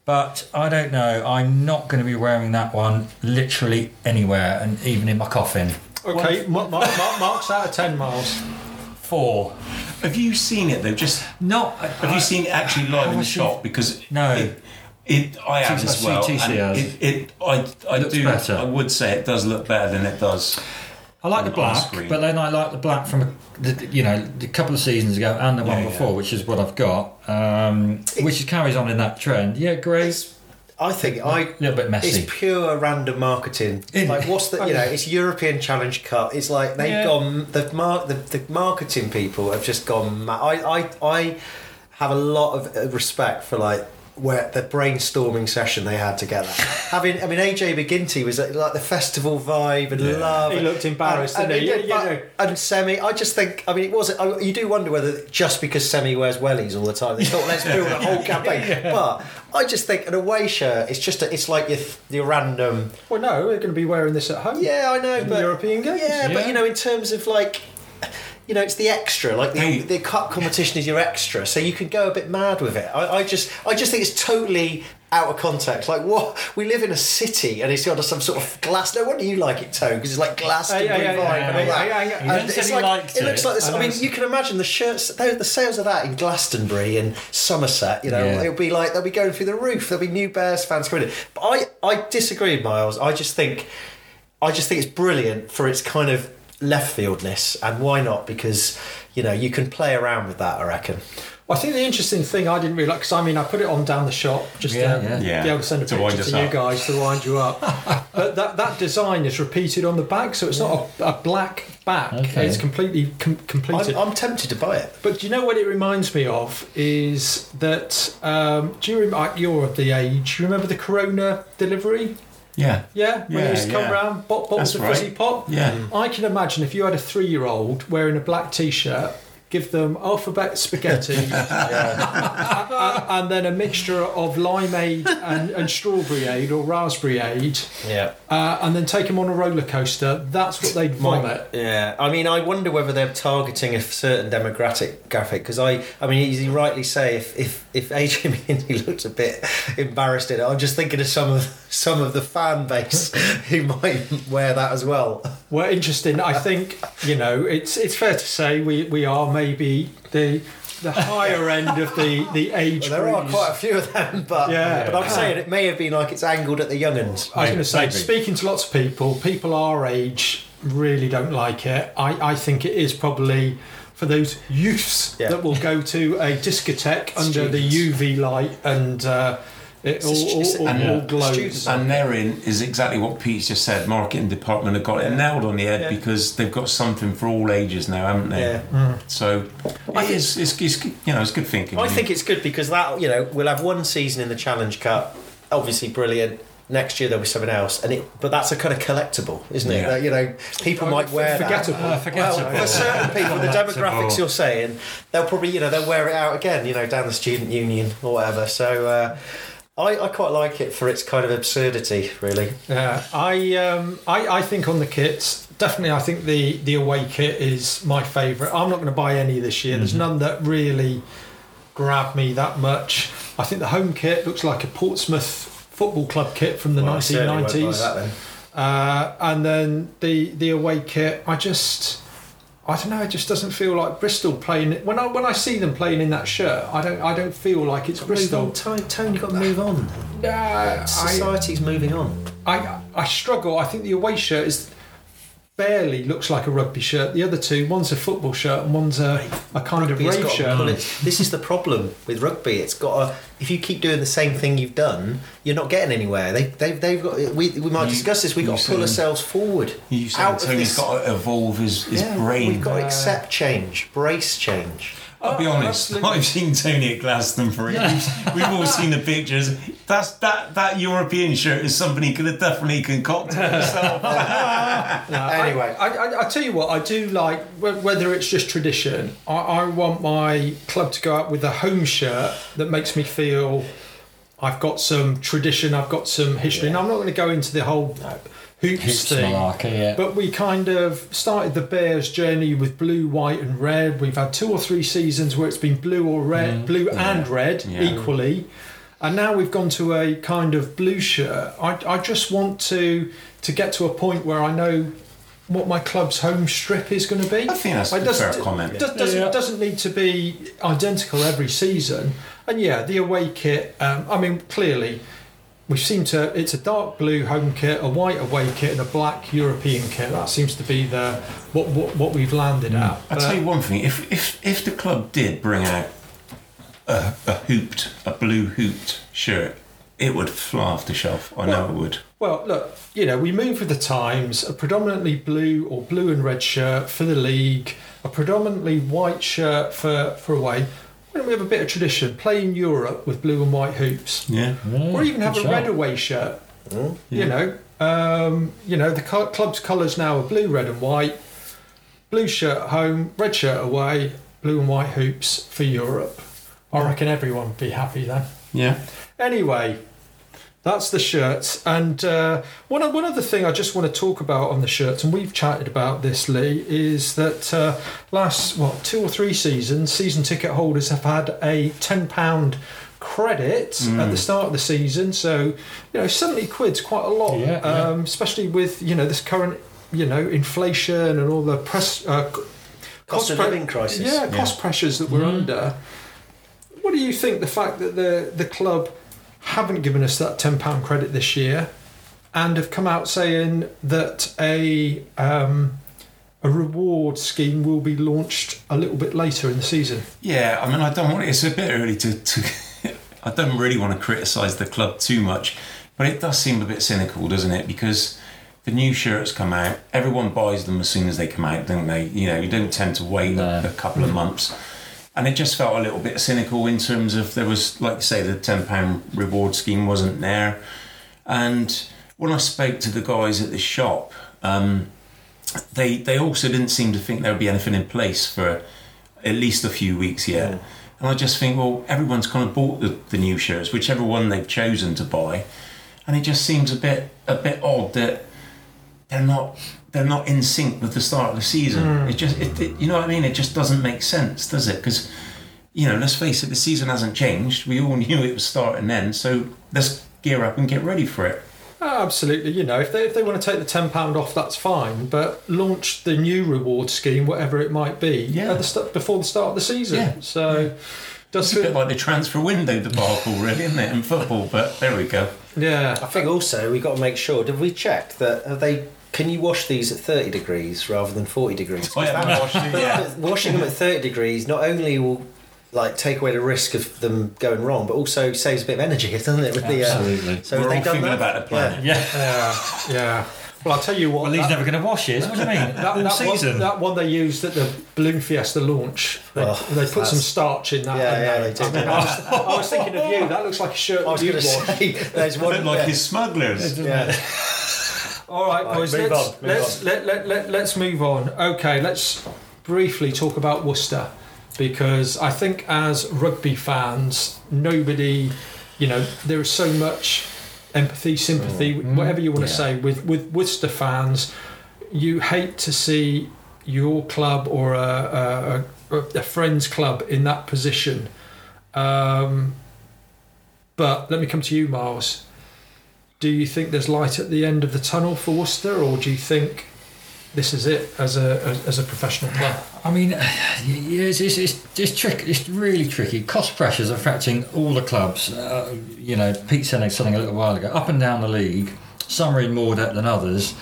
But I don't know. I'm not going to be wearing that one literally anywhere, and even in my coffin. Okay, mark, mark, marks out of ten, Miles. Four. Have you seen it though? Just not. Have I, you seen it actually live in the shop? Because no. It, It, I am as well. And it, it, I, I do. Better. I would say it does look better than it does. I like the black, but then I like the black from the, you know, a couple of seasons ago and the one yeah, before, yeah. which is what I've got, um, it, which carries on in that trend. Yeah, Grace. I think a I a little bit messy. It's pure random marketing. Like what's the you know? It's European Challenge Cup. It's like they've yeah. gone. The mar- the the marketing people have just gone. Ma- I I I have a lot of respect for like. Where the brainstorming session they had together, having I mean A J MacGinty was like, like the festival vibe and yeah. love. He looked embarrassed, and, didn't and, he? Yeah, yeah, yeah. And Semi, I just think I mean it was I, you do wonder whether just because Semi wears wellies all the time, they thought let's build a whole campaign. yeah. But I just think an away shirt, it's just a, it's like your your random. Well, no, we're going to be wearing this at home. Yeah, I know, but European games. Yeah, yeah, but you know, in terms of like. You know, it's the extra. Like the, hey. the cup competition is your extra, so you can go a bit mad with it. I, I just, I just think it's totally out of context. Like, what? We live in a city, and it's got some sort of glass. No wonder you like it, Tone, because it's like glass and vibe. It looks like this. I, I mean, you can imagine the shirts, the sales of that in Glastonbury and Somerset. You know, yeah. it'll be like they'll be going through the roof. There'll be new Bears fans coming in. But I, I disagree, Miles. I just think, I just think it's brilliant for its kind of. Left fieldness, and why not? Because you know you can play around with that. I reckon. Well, I think the interesting thing I didn't really like, because I mean I put it on down the shop just yeah, to yeah. Yeah. be able to send a to picture to you up. guys to wind you up. But that that design is repeated on the bag, so it's yeah. not a, a black back. Okay. It's completely com- completed. I'm, I'm tempted to buy it. But do you know what it reminds me of is that um, do you rem- you're of the age? You remember the Corona delivery? Yeah. Yeah, when yeah, used to come yeah. round, bop, bottles of fizzy right. pop. Yeah. I can imagine if you had a three-year-old wearing a black T-shirt, give them alphabet spaghetti yeah. and, and then a mixture of limeade and, and strawberryade or raspberryade yeah. uh, and then take them on a roller coaster. That's what they'd vomit. Yeah, I mean, I wonder whether they're targeting a certain demographic graphic because I, I mean, as you rightly say, if if, if A J McGinty looked a bit embarrassed in it, I'm just thinking of some of some of the fan base who might wear that as well. Well, interesting. I think, you know, it's it's fair to say we, we are maybe the the higher end of the, the age well, there groups. Are quite a few of them, but yeah. but I'm saying it may have been like it's angled at the young uns. I was going to say, maybe. Speaking to lots of people, people our age really don't like it. I, I think it is probably for those youths yeah. that will go to a discotheque under the U V light and... Uh, It all, all, all, and, all glows. And therein is exactly what Pete's just said. Marketing department have got it nailed on the head yeah. because they've got something for all ages now, haven't they? Yeah. Mm. So I it is, it's, it's, you know, it's good thinking. I think it's good because that, you know, we'll have one season in the Challenge Cup, obviously brilliant. Next year there'll be something else, and it, but that's a kind of collectible, isn't it? Yeah. That, you know, people oh, might wear forgettable. That. Uh, forgettable. Well, for certain people, the demographics you're saying, they'll probably, you know, they'll wear it out again, you know, down the student union or whatever. So. Uh, I, I quite like it for its kind of absurdity, really. Yeah, I um, I, I think on the kits, definitely I think the, the away kit is my favourite. I'm not going to buy any this year. Mm-hmm. There's none that really grab me that much. I think the home kit looks like a Portsmouth football club kit from the well, nineteen nineties. That, then. Uh, and then the the away kit, I just I don't know. It just doesn't feel like Bristol playing. When I when I see them playing in that shirt, I don't I don't feel like it's Bristol. Tony, you've got to move on. Uh, Society's I, moving on. I I struggle. I think the away shirt is barely looks like a rugby shirt. The other two, one's a football shirt and one's a, a kind Rugby's of rave shirt. This is the problem with rugby. It's got a. If you keep doing the same thing you've done, you're not getting anywhere. They, they, they've got. We, we might you, discuss this. We've got to pull saying, ourselves forward. You saying Tony's got to evolve his, his yeah, brain. We've got to accept change, brace change. I'll be honest, oh, I've seen Tony at Glaston Parade. We've, we've all seen the pictures. That's that that European shirt is something he could have definitely concocted himself. no, anyway, I, I, I tell you what, I do like, whether it's just tradition, I, I want my club to go out with a home shirt that makes me feel I've got some tradition, I've got some history. Yeah. And I'm not going to go into the whole no. hoops, hoops thing, malarkey, yeah. But we kind of started the Bears' journey with blue, white and red. We've had two or three seasons where it's been blue or red, mm. blue yeah. and red yeah. equally, and now we've gone to a kind of blue shirt. I, I just want to to get to a point where I know what my club's home strip is going to be. I think that's it a fair comment. It does, doesn't, yeah. doesn't need to be identical every season. And yeah, the away kit, um, I mean, clearly... We seem to, it's a dark blue home kit, a white away kit and a black European kit. That seems to be the what what, what we've landed mm. at. But I'll tell you one thing, if if if the club did bring out a, a hooped, a blue hooped shirt, it would fly off the shelf. I well, know it would. Well, look, you know, we move with the times, a predominantly blue or blue and red shirt for the league, a predominantly white shirt for, for away. Why don't we have a bit of tradition? Play in Europe with blue and white hoops. Yeah. yeah or even have a red away shirt. Yeah. You know, um, you know the co- club's colours now are blue, red and white. Blue shirt at home, red shirt away, blue and white hoops for Europe. I reckon everyone would be happy then. Yeah. Anyway, that's the shirts. And uh, one, one other thing I just want to talk about on the shirts, and we've chatted about this, Lee, is that uh, last, what, two or three seasons, season ticket holders have had a ten pounds credit mm. at the start of the season. So, you know, seventy quid's quite a lot, yeah, um, yeah. especially with, you know, this current, you know, inflation and all the press... Uh, cost cost of pre- living crisis. Yeah, yeah, cost pressures that we're mm. under. What do you think the fact that the the club... haven't given us that ten pounds credit this year and have come out saying that a um, a reward scheme will be launched a little bit later in the season? Yeah, I mean, I don't want... It's a bit early to... to I don't really want to criticise the club too much, but it does seem a bit cynical, doesn't it? Because the new shirts come out, everyone buys them as soon as they come out, don't they? You know, you don't tend to wait no. a couple of months. And it just felt a little bit cynical in terms of there was, like you say, the ten pounds reward scheme wasn't there. And when I spoke to the guys at the shop, um, they they also didn't seem to think there would be anything in place for at least a few weeks yet. Yeah. And I just think, well, everyone's kind of bought the, the new shirts, whichever one they've chosen to buy. And it just seems a bit a bit odd that they're not... they're not in sync with the start of the season. Mm. It just, it, it, you know what I mean? It just doesn't make sense, does it? Because, you know, let's face it, the season hasn't changed. We all knew it was starting then, so let's gear up and get ready for it. Oh, absolutely, you know, if they if they want to take the ten pounds off, that's fine, but launch the new reward scheme, whatever it might be, yeah. at the st- before the start of the season. Yeah. So, yeah. Does it's a bit like the transfer window debacle, really, isn't it, in football? But there we go. Yeah, I think also we've got to make sure. Did we check that? Have they? Can you wash these at thirty degrees rather than forty degrees? Oh, yeah, washing, yeah. Washing them at thirty degrees not only will like take away the risk of them going wrong, but also saves a bit of energy, doesn't it? With absolutely. The, uh, so we're all done thinking that? About the planet. Yeah, yeah. yeah. yeah. Well, I'll tell you what. Well, he's that, never going to wash his. What do you mean? That, that, season. One, that one they used at the Balloon Fiesta launch. They, oh, they put some starch in that. Yeah, yeah, they did. I, mean, I, was, I was thinking of you. That looks like a shirt I was you wash. There's one. A bit like his smugglers. Yeah. All right, All right, boys, move let's, on, move let's, on. Let, let, let, let's move on. OK, let's briefly talk about Worcester, because I think as rugby fans, nobody, you know, there is so much empathy, sympathy, mm. whatever you want yeah. to say, with, with Worcester fans. You hate to see your club or a, a, a friend's club in that position. Um, but let me come to you, Miles. do you think there's light at the end of the tunnel for Worcester, or do you think this is it as a as a professional player? I mean, it's it's it's, it's tricky. It's really tricky. Cost pressures are affecting all the clubs. Uh, you know, Pete said something a little while ago. Up and down the league, some are in more debt than others.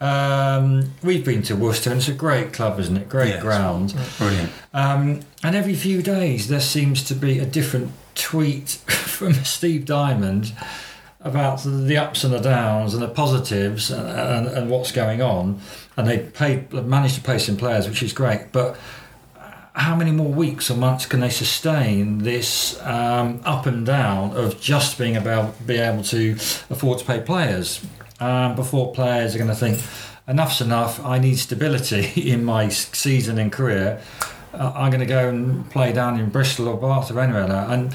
Um, we've been to Worcester, and it's a great club, isn't it? Great yeah, ground, brilliant. Um, and every few days there seems to be a different tweet from Steve Diamond about the ups and the downs and the positives and, and, and what's going on. And they played, managed to play some players, which is great. But how many more weeks or months can they sustain this um, up and down of just being about be able to afford to pay players? Um, before players are going to think, enough's enough, I need stability in my season and career. Uh, I'm going to go and play down in Bristol or Bath or anywhere now. And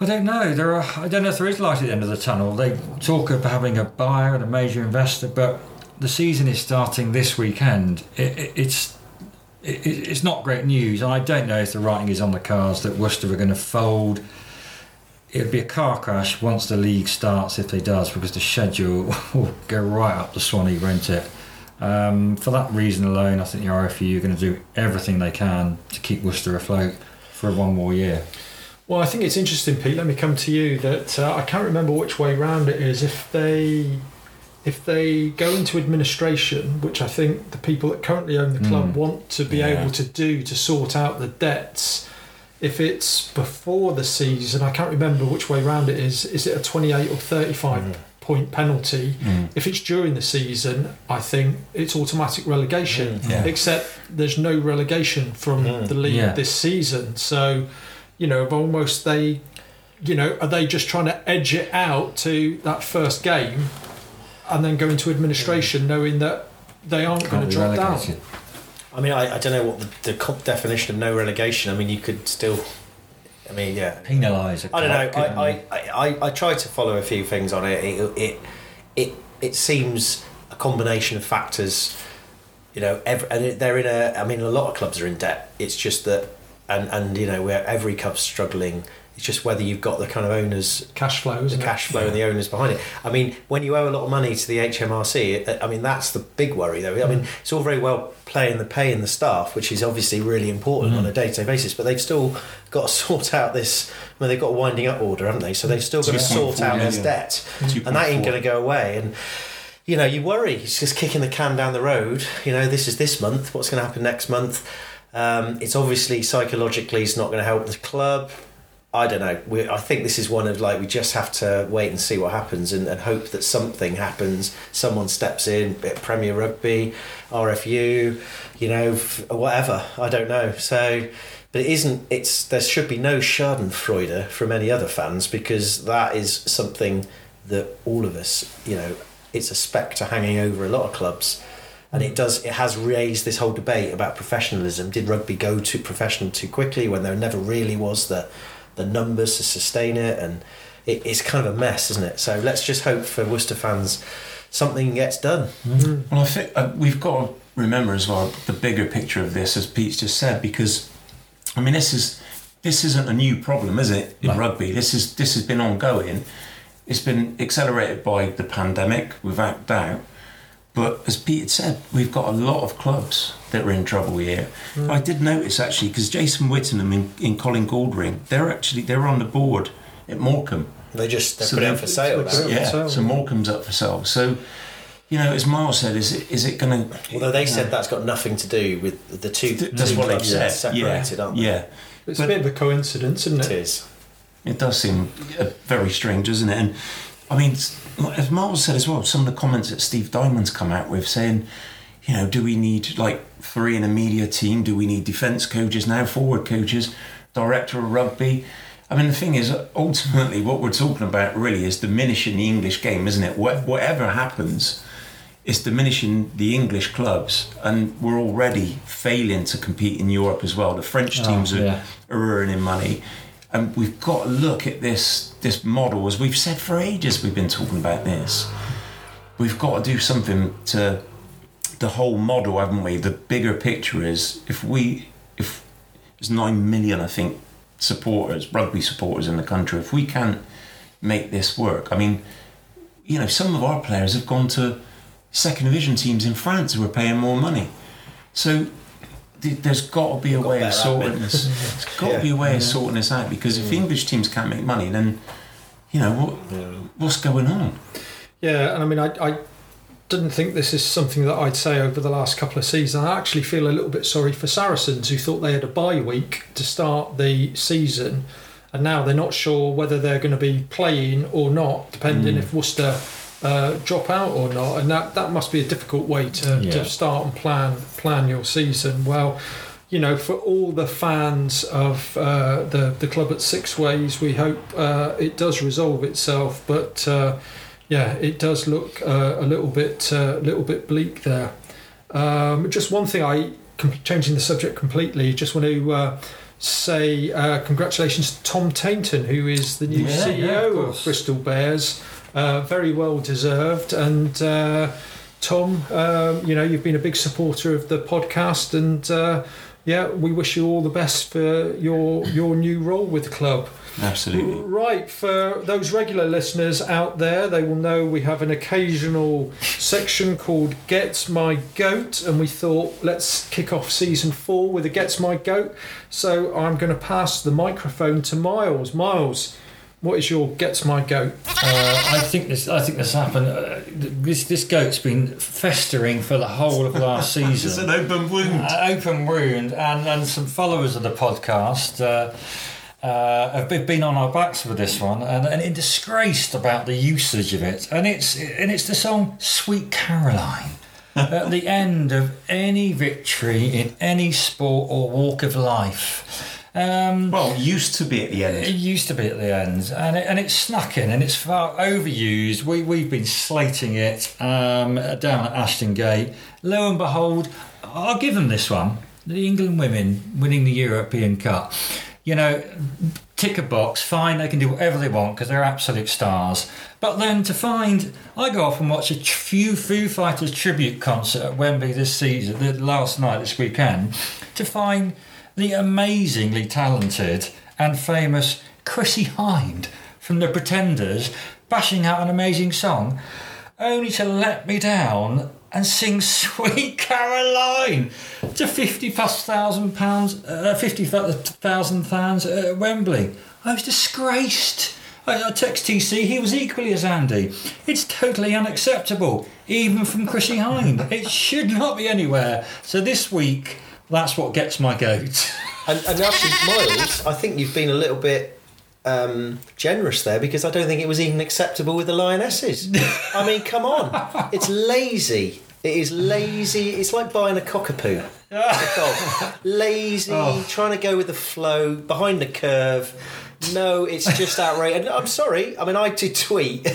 I don't know. There are. I don't know if there is light at the end of the tunnel. They talk of having a buyer and a major investor, but the season is starting this weekend. It, it, it's it, it's not great news, and I don't know if the writing is on the cards that Worcester are going to fold. It'd be a car crash once the league starts, if it does, because the schedule will go right up the Swanee, won't it? Um, for that reason alone, I think the R F U are going to do everything they can to keep Worcester afloat for one more year. Well, I think it's interesting, Pete. Let me come to you. That uh, I can't remember which way round it is. If they, if they go into administration, which I think the people that currently own the club mm. want to be yeah. able to do to sort out the debts. If it's before the season, I can't remember which way round it is, is it a twenty-eight or thirty-five mm. point penalty? Mm. If it's during the season, I think it's automatic relegation, mm. yeah. except there's no relegation from mm. the league yeah. this season. So, you know, almost they, you know, are they just trying to edge it out to that first game and then go into administration knowing that they aren't going to drop relegated. down? I mean, I, I don't know what the, the comp definition of no relegation. I mean, you could still, I mean, yeah, penalise. I don't know. I, I, I, I tried to follow a few things on it. It, it, it, it seems a combination of factors. You know, every, and they're in a. I mean, a lot of clubs are in debt. It's just that, and and you know, where every club's struggling. It's just whether you've got the kind of owners cash flow, the cash flow, yeah. and the owners behind it. I mean, when you owe a lot of money to the H M R C, I mean that's the big worry, though. I mean, it's all very well playing the pay and the staff, which is obviously really important mm. on a day-to-day basis, but they've still got to sort out this. I mean, they've got a winding up order, haven't they? So they've still got to sort out yeah, this yeah. debt, two. and that ain't going to go away. And you know, you worry. It's just kicking the can down the road. You know, this is this month. What's going to happen next month? Um, it's obviously psychologically, it's not going to help the club. I don't know. We, I think this is one of like we just have to wait and see what happens and, and hope that something happens. Someone steps in, Premier Rugby, R F U, you know, whatever. I don't know. So, but it isn't. It's there should be no Schadenfreude from any other fans because that is something that all of us, you know, it's a spectre hanging over a lot of clubs. And it does. It has raised this whole debate about professionalism. Did rugby go too professional too quickly when there never really was the the numbers to sustain it, and it, it's kind of a mess, isn't it? So let's just hope for Worcester fans something gets done. Mm-hmm. Well, I think uh, we've got to remember as well the bigger picture of this, as Pete's just said, because I mean this is this isn't a new problem, is it? In no. rugby, this is this has been ongoing. It's been accelerated by the pandemic, without doubt. But as Pete had said, we've got a lot of clubs that are in trouble here. Mm. I did notice actually because Jason Whittingham in, in Colin Goldring, they're actually they're on the board at Morecambe. They just they're so put out for sale. Now. Yeah, for sale. So Morecambe's up for sale. So you know, as Miles said, is it is it going to? Although they said know, that's got nothing to do with the two. Th- that's two what clubs they've said. Separated, yeah, aren't they? Yeah, it's but a bit of a coincidence, isn't it? It is. It does seem very strange, doesn't it? And I mean, as Miles said as well, some of the comments that Steve Diamond's come out with saying, you know, do we need like three in a media team? Do we need defence coaches now, forward coaches, director of rugby? I mean, the thing is, ultimately, what we're talking about really is diminishing the English game, isn't it? What, whatever happens, it's diminishing the English clubs, and we're already failing to compete in Europe as well. The French teams oh, yeah. are, are earning money. And we've got to look at this this model, as we've said for ages. We've been talking about this. We've got to do something to the whole model, haven't we? The bigger picture is if we if there's nine million, I think, supporters, rugby supporters in the country. If we can't make this work, I mean, you know, some of our players have gone to second division teams in France who are paying more money. So there's got to be a got way of sorting this. There's got yeah. to be a way yeah. of sorting this out, because if yeah. English teams can't make money, then you know what, yeah. what's going on? Yeah, and I mean, I, I didn't think this is something that I'd say over the last couple of seasons. I actually feel a little bit sorry for Saracens, who thought they had a bye week to start the season, and now they're not sure whether they're going to be playing or not, depending mm. if Worcester Uh, drop out or not, and that, that must be a difficult way to, yeah. to start and plan plan your season. Well, you know, for all the fans of uh, the the club at Six Ways, we hope uh, it does resolve itself. But uh, yeah, it does look uh, a little bit a uh, little bit bleak there. Um, just one thing, I changing the subject completely. Just want to. Uh, say uh, congratulations to Tom Tainton, who is the new yeah, C E O yeah, of, of Bristol Bears. Uh, very well deserved. And uh, Tom, um, you know, you've been a big supporter of the podcast, and uh, yeah, we wish you all the best for your your new role with the club. Absolutely. Right, for those regular listeners out there, they will know we have an occasional section called Gets My Goat, and we thought let's kick off season four with a Gets My Goat. So I'm going to pass the microphone to Miles. Miles, what is your Gets My Goat? Uh, I think this. I think this happened. Uh, this this goat's been festering for the whole of last season. It's an open wound. An open wound, and and some followers of the podcast. Uh, Uh, have been on our backs with this one, and, and in disgrace about the usage of it. And it's and it's the song "Sweet Caroline." At the end of any victory in any sport or walk of life. Um, well, it used to be at the end. It used to be at the end, and it, and it's snuck in, and it's far overused. We we've been slating it um, down at Ashton Gate. Lo and behold, I'll give them this one: the England women winning the European Cup. You know, tick a box, fine, they can do whatever they want because they're absolute stars. But then to find... I go off and watch a few Foo Fighters tribute concert at Wembley this season, the last night, this weekend, to find the amazingly talented and famous Chrissie Hynde from The Pretenders bashing out an amazing song, only to let me down and sing "Sweet Caroline" to fifty thousand pounds, uh, fifty thousand fans at Wembley. I was disgraced. I, I text T C, he was equally as Andy. It's totally unacceptable, even from Chrissie Hynde. It should not be anywhere. So this week, that's what gets my goat. And, and actually, Miles, I think you've been a little bit... Um, generous there, because I don't think it was even acceptable with the Lionesses. I mean, come on, it's lazy. It is lazy. It's like buying a cockapoo. Lazy, oh. trying to go with the flow, behind the curve. No, it's just outright. And I'm sorry. I mean, I did tweet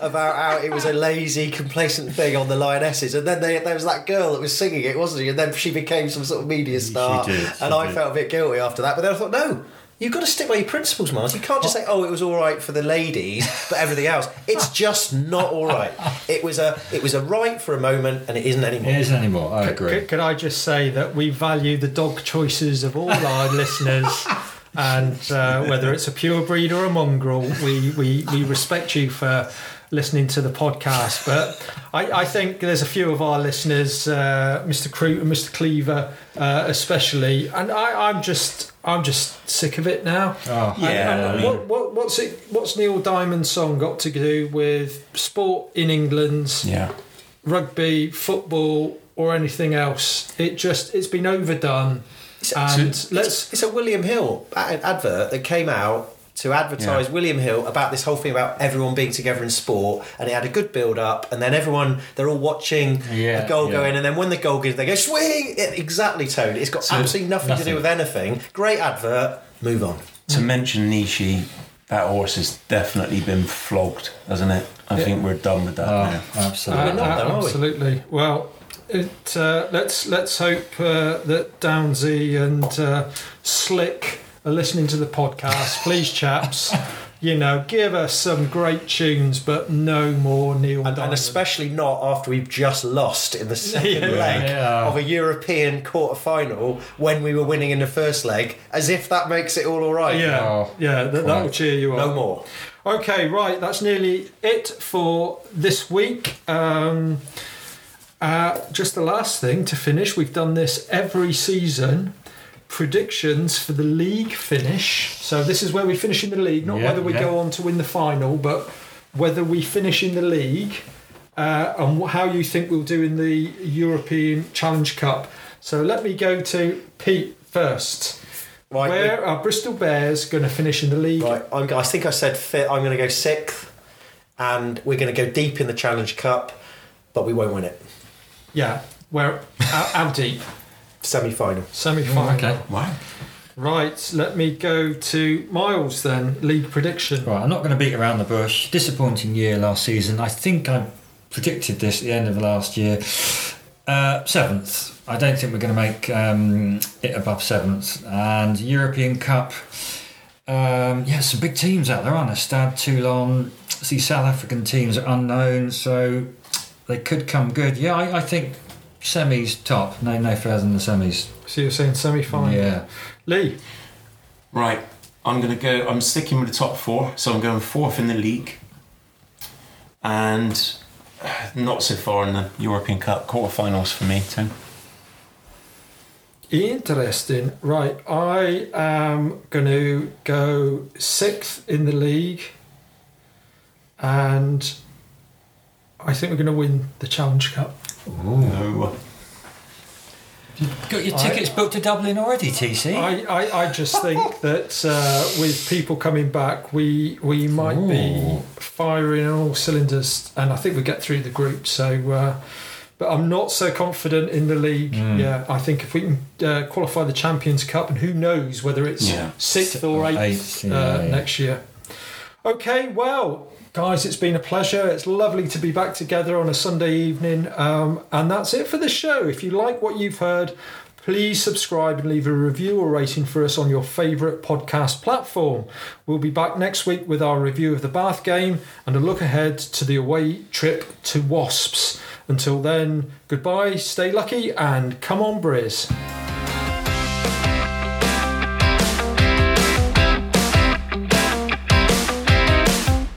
about how it was a lazy, complacent thing on the Lionesses, and then they, there was that girl that was singing it, wasn't she? And then she became some sort of media star, she did, she and I did. felt a bit guilty after that. But then I thought, no. You've got to stick by your principles, Miles. You can't just say, "Oh, it was all right for the ladies, but everything else, it's just not all right." It was a, it was a right for a moment, and it isn't anymore. It isn't anymore. I agree. Could, could I just say that we value the dog choices of all our listeners, and uh, whether it's a purebred or a mongrel, we, we, we respect you for listening to the podcast. But I, I think there's a few of our listeners, uh, Mister Crute and Mister Cleaver, uh, especially, and I, I'm just. I'm just sick of it now. Oh, yeah. And, and I mean, what, what, what's it? What's Neil Diamond's song got to do with sport in England? Yeah. Rugby, football, or anything else? It just it's been overdone. It's, and it's, let's. It's a William Hill advert that came out to advertise yeah. William Hill about this whole thing about everyone being together in sport, and it had a good build-up, and then everyone, they're all watching yeah, a goal yeah. go in, and then when the goal goes, they go, swing! It, exactly, Tony. It's got so absolutely nothing, nothing to do with anything. Great advert. Move on. To mention Nishi, that horse has definitely been flogged, hasn't it? I yeah. think we're done with that oh, now. Absolutely. Uh, not, though, absolutely. We? Well... It, uh, let's let's hope uh, that Downsy and uh, Slick are listening to the podcast. Please, chaps, you know, give us some great tunes, but no more Neil Diamond. And especially not after we've just lost in the second yeah. leg yeah. of a European quarter-final when we were winning in the first leg, as if that makes it all all right. Yeah, oh, yeah, th- that will cheer you up. No more. Okay, right, that's nearly it for this week. Um, uh, just the last thing to finish, we've done this every season. Predictions for the league finish. So this is where we finish in the league, not yeah, whether we yeah. go on to win the final, but whether we finish in the league uh, and how you think we'll do in the European Challenge Cup. So let me go to Pete first. Right, where we, are Bristol Bears going to finish in the league? Right, I'm, I think I said fifth. I'm going to go sixth, and we're going to go deep in the Challenge Cup, but we won't win it. Yeah, where how deep? Semi-final. Semi-final. Okay. Wow. Right, let me go to Miles then. League prediction. Right, I'm not going to beat around the bush. Disappointing year last season. I think I predicted this at the end of last year. Uh, seventh. I don't think we're going to make um, it above seventh. And European Cup. Um, yeah, some big teams out there, aren't there? Stade, Toulon. See, South African teams are unknown, so they could come good. Yeah, I, I think... Semis top, no no further than the semis. So you're saying semi-final? Yeah. Lee? Right, I'm going to go, I'm sticking with the top four, so I'm going fourth in the league and not so far in the European Cup quarterfinals for me too. Interesting. Right, I am going to go sixth in the league and I think we're going to win the Challenge Cup. Ooh. You've got your tickets I, booked to Dublin already, T C. I, I, I just think that uh, with people coming back, we we might Ooh. be firing on all cylinders, and I think we get through the group. So, uh, but I'm not so confident in the league. Mm. Yeah, I think if we can uh, qualify the Champions Cup, and who knows whether it's yeah. sixth or eighth, eighth yeah, uh, yeah. next year. Okay, well. Guys, it's been a pleasure. It's lovely to be back together on a Sunday evening. Um, and that's it for the show. If you like what you've heard, please subscribe and leave a review or rating for us on your favourite podcast platform. We'll be back next week with our review of the Bath game and a look ahead to the away trip to Wasps. Until then, goodbye, stay lucky, and come on, Briz.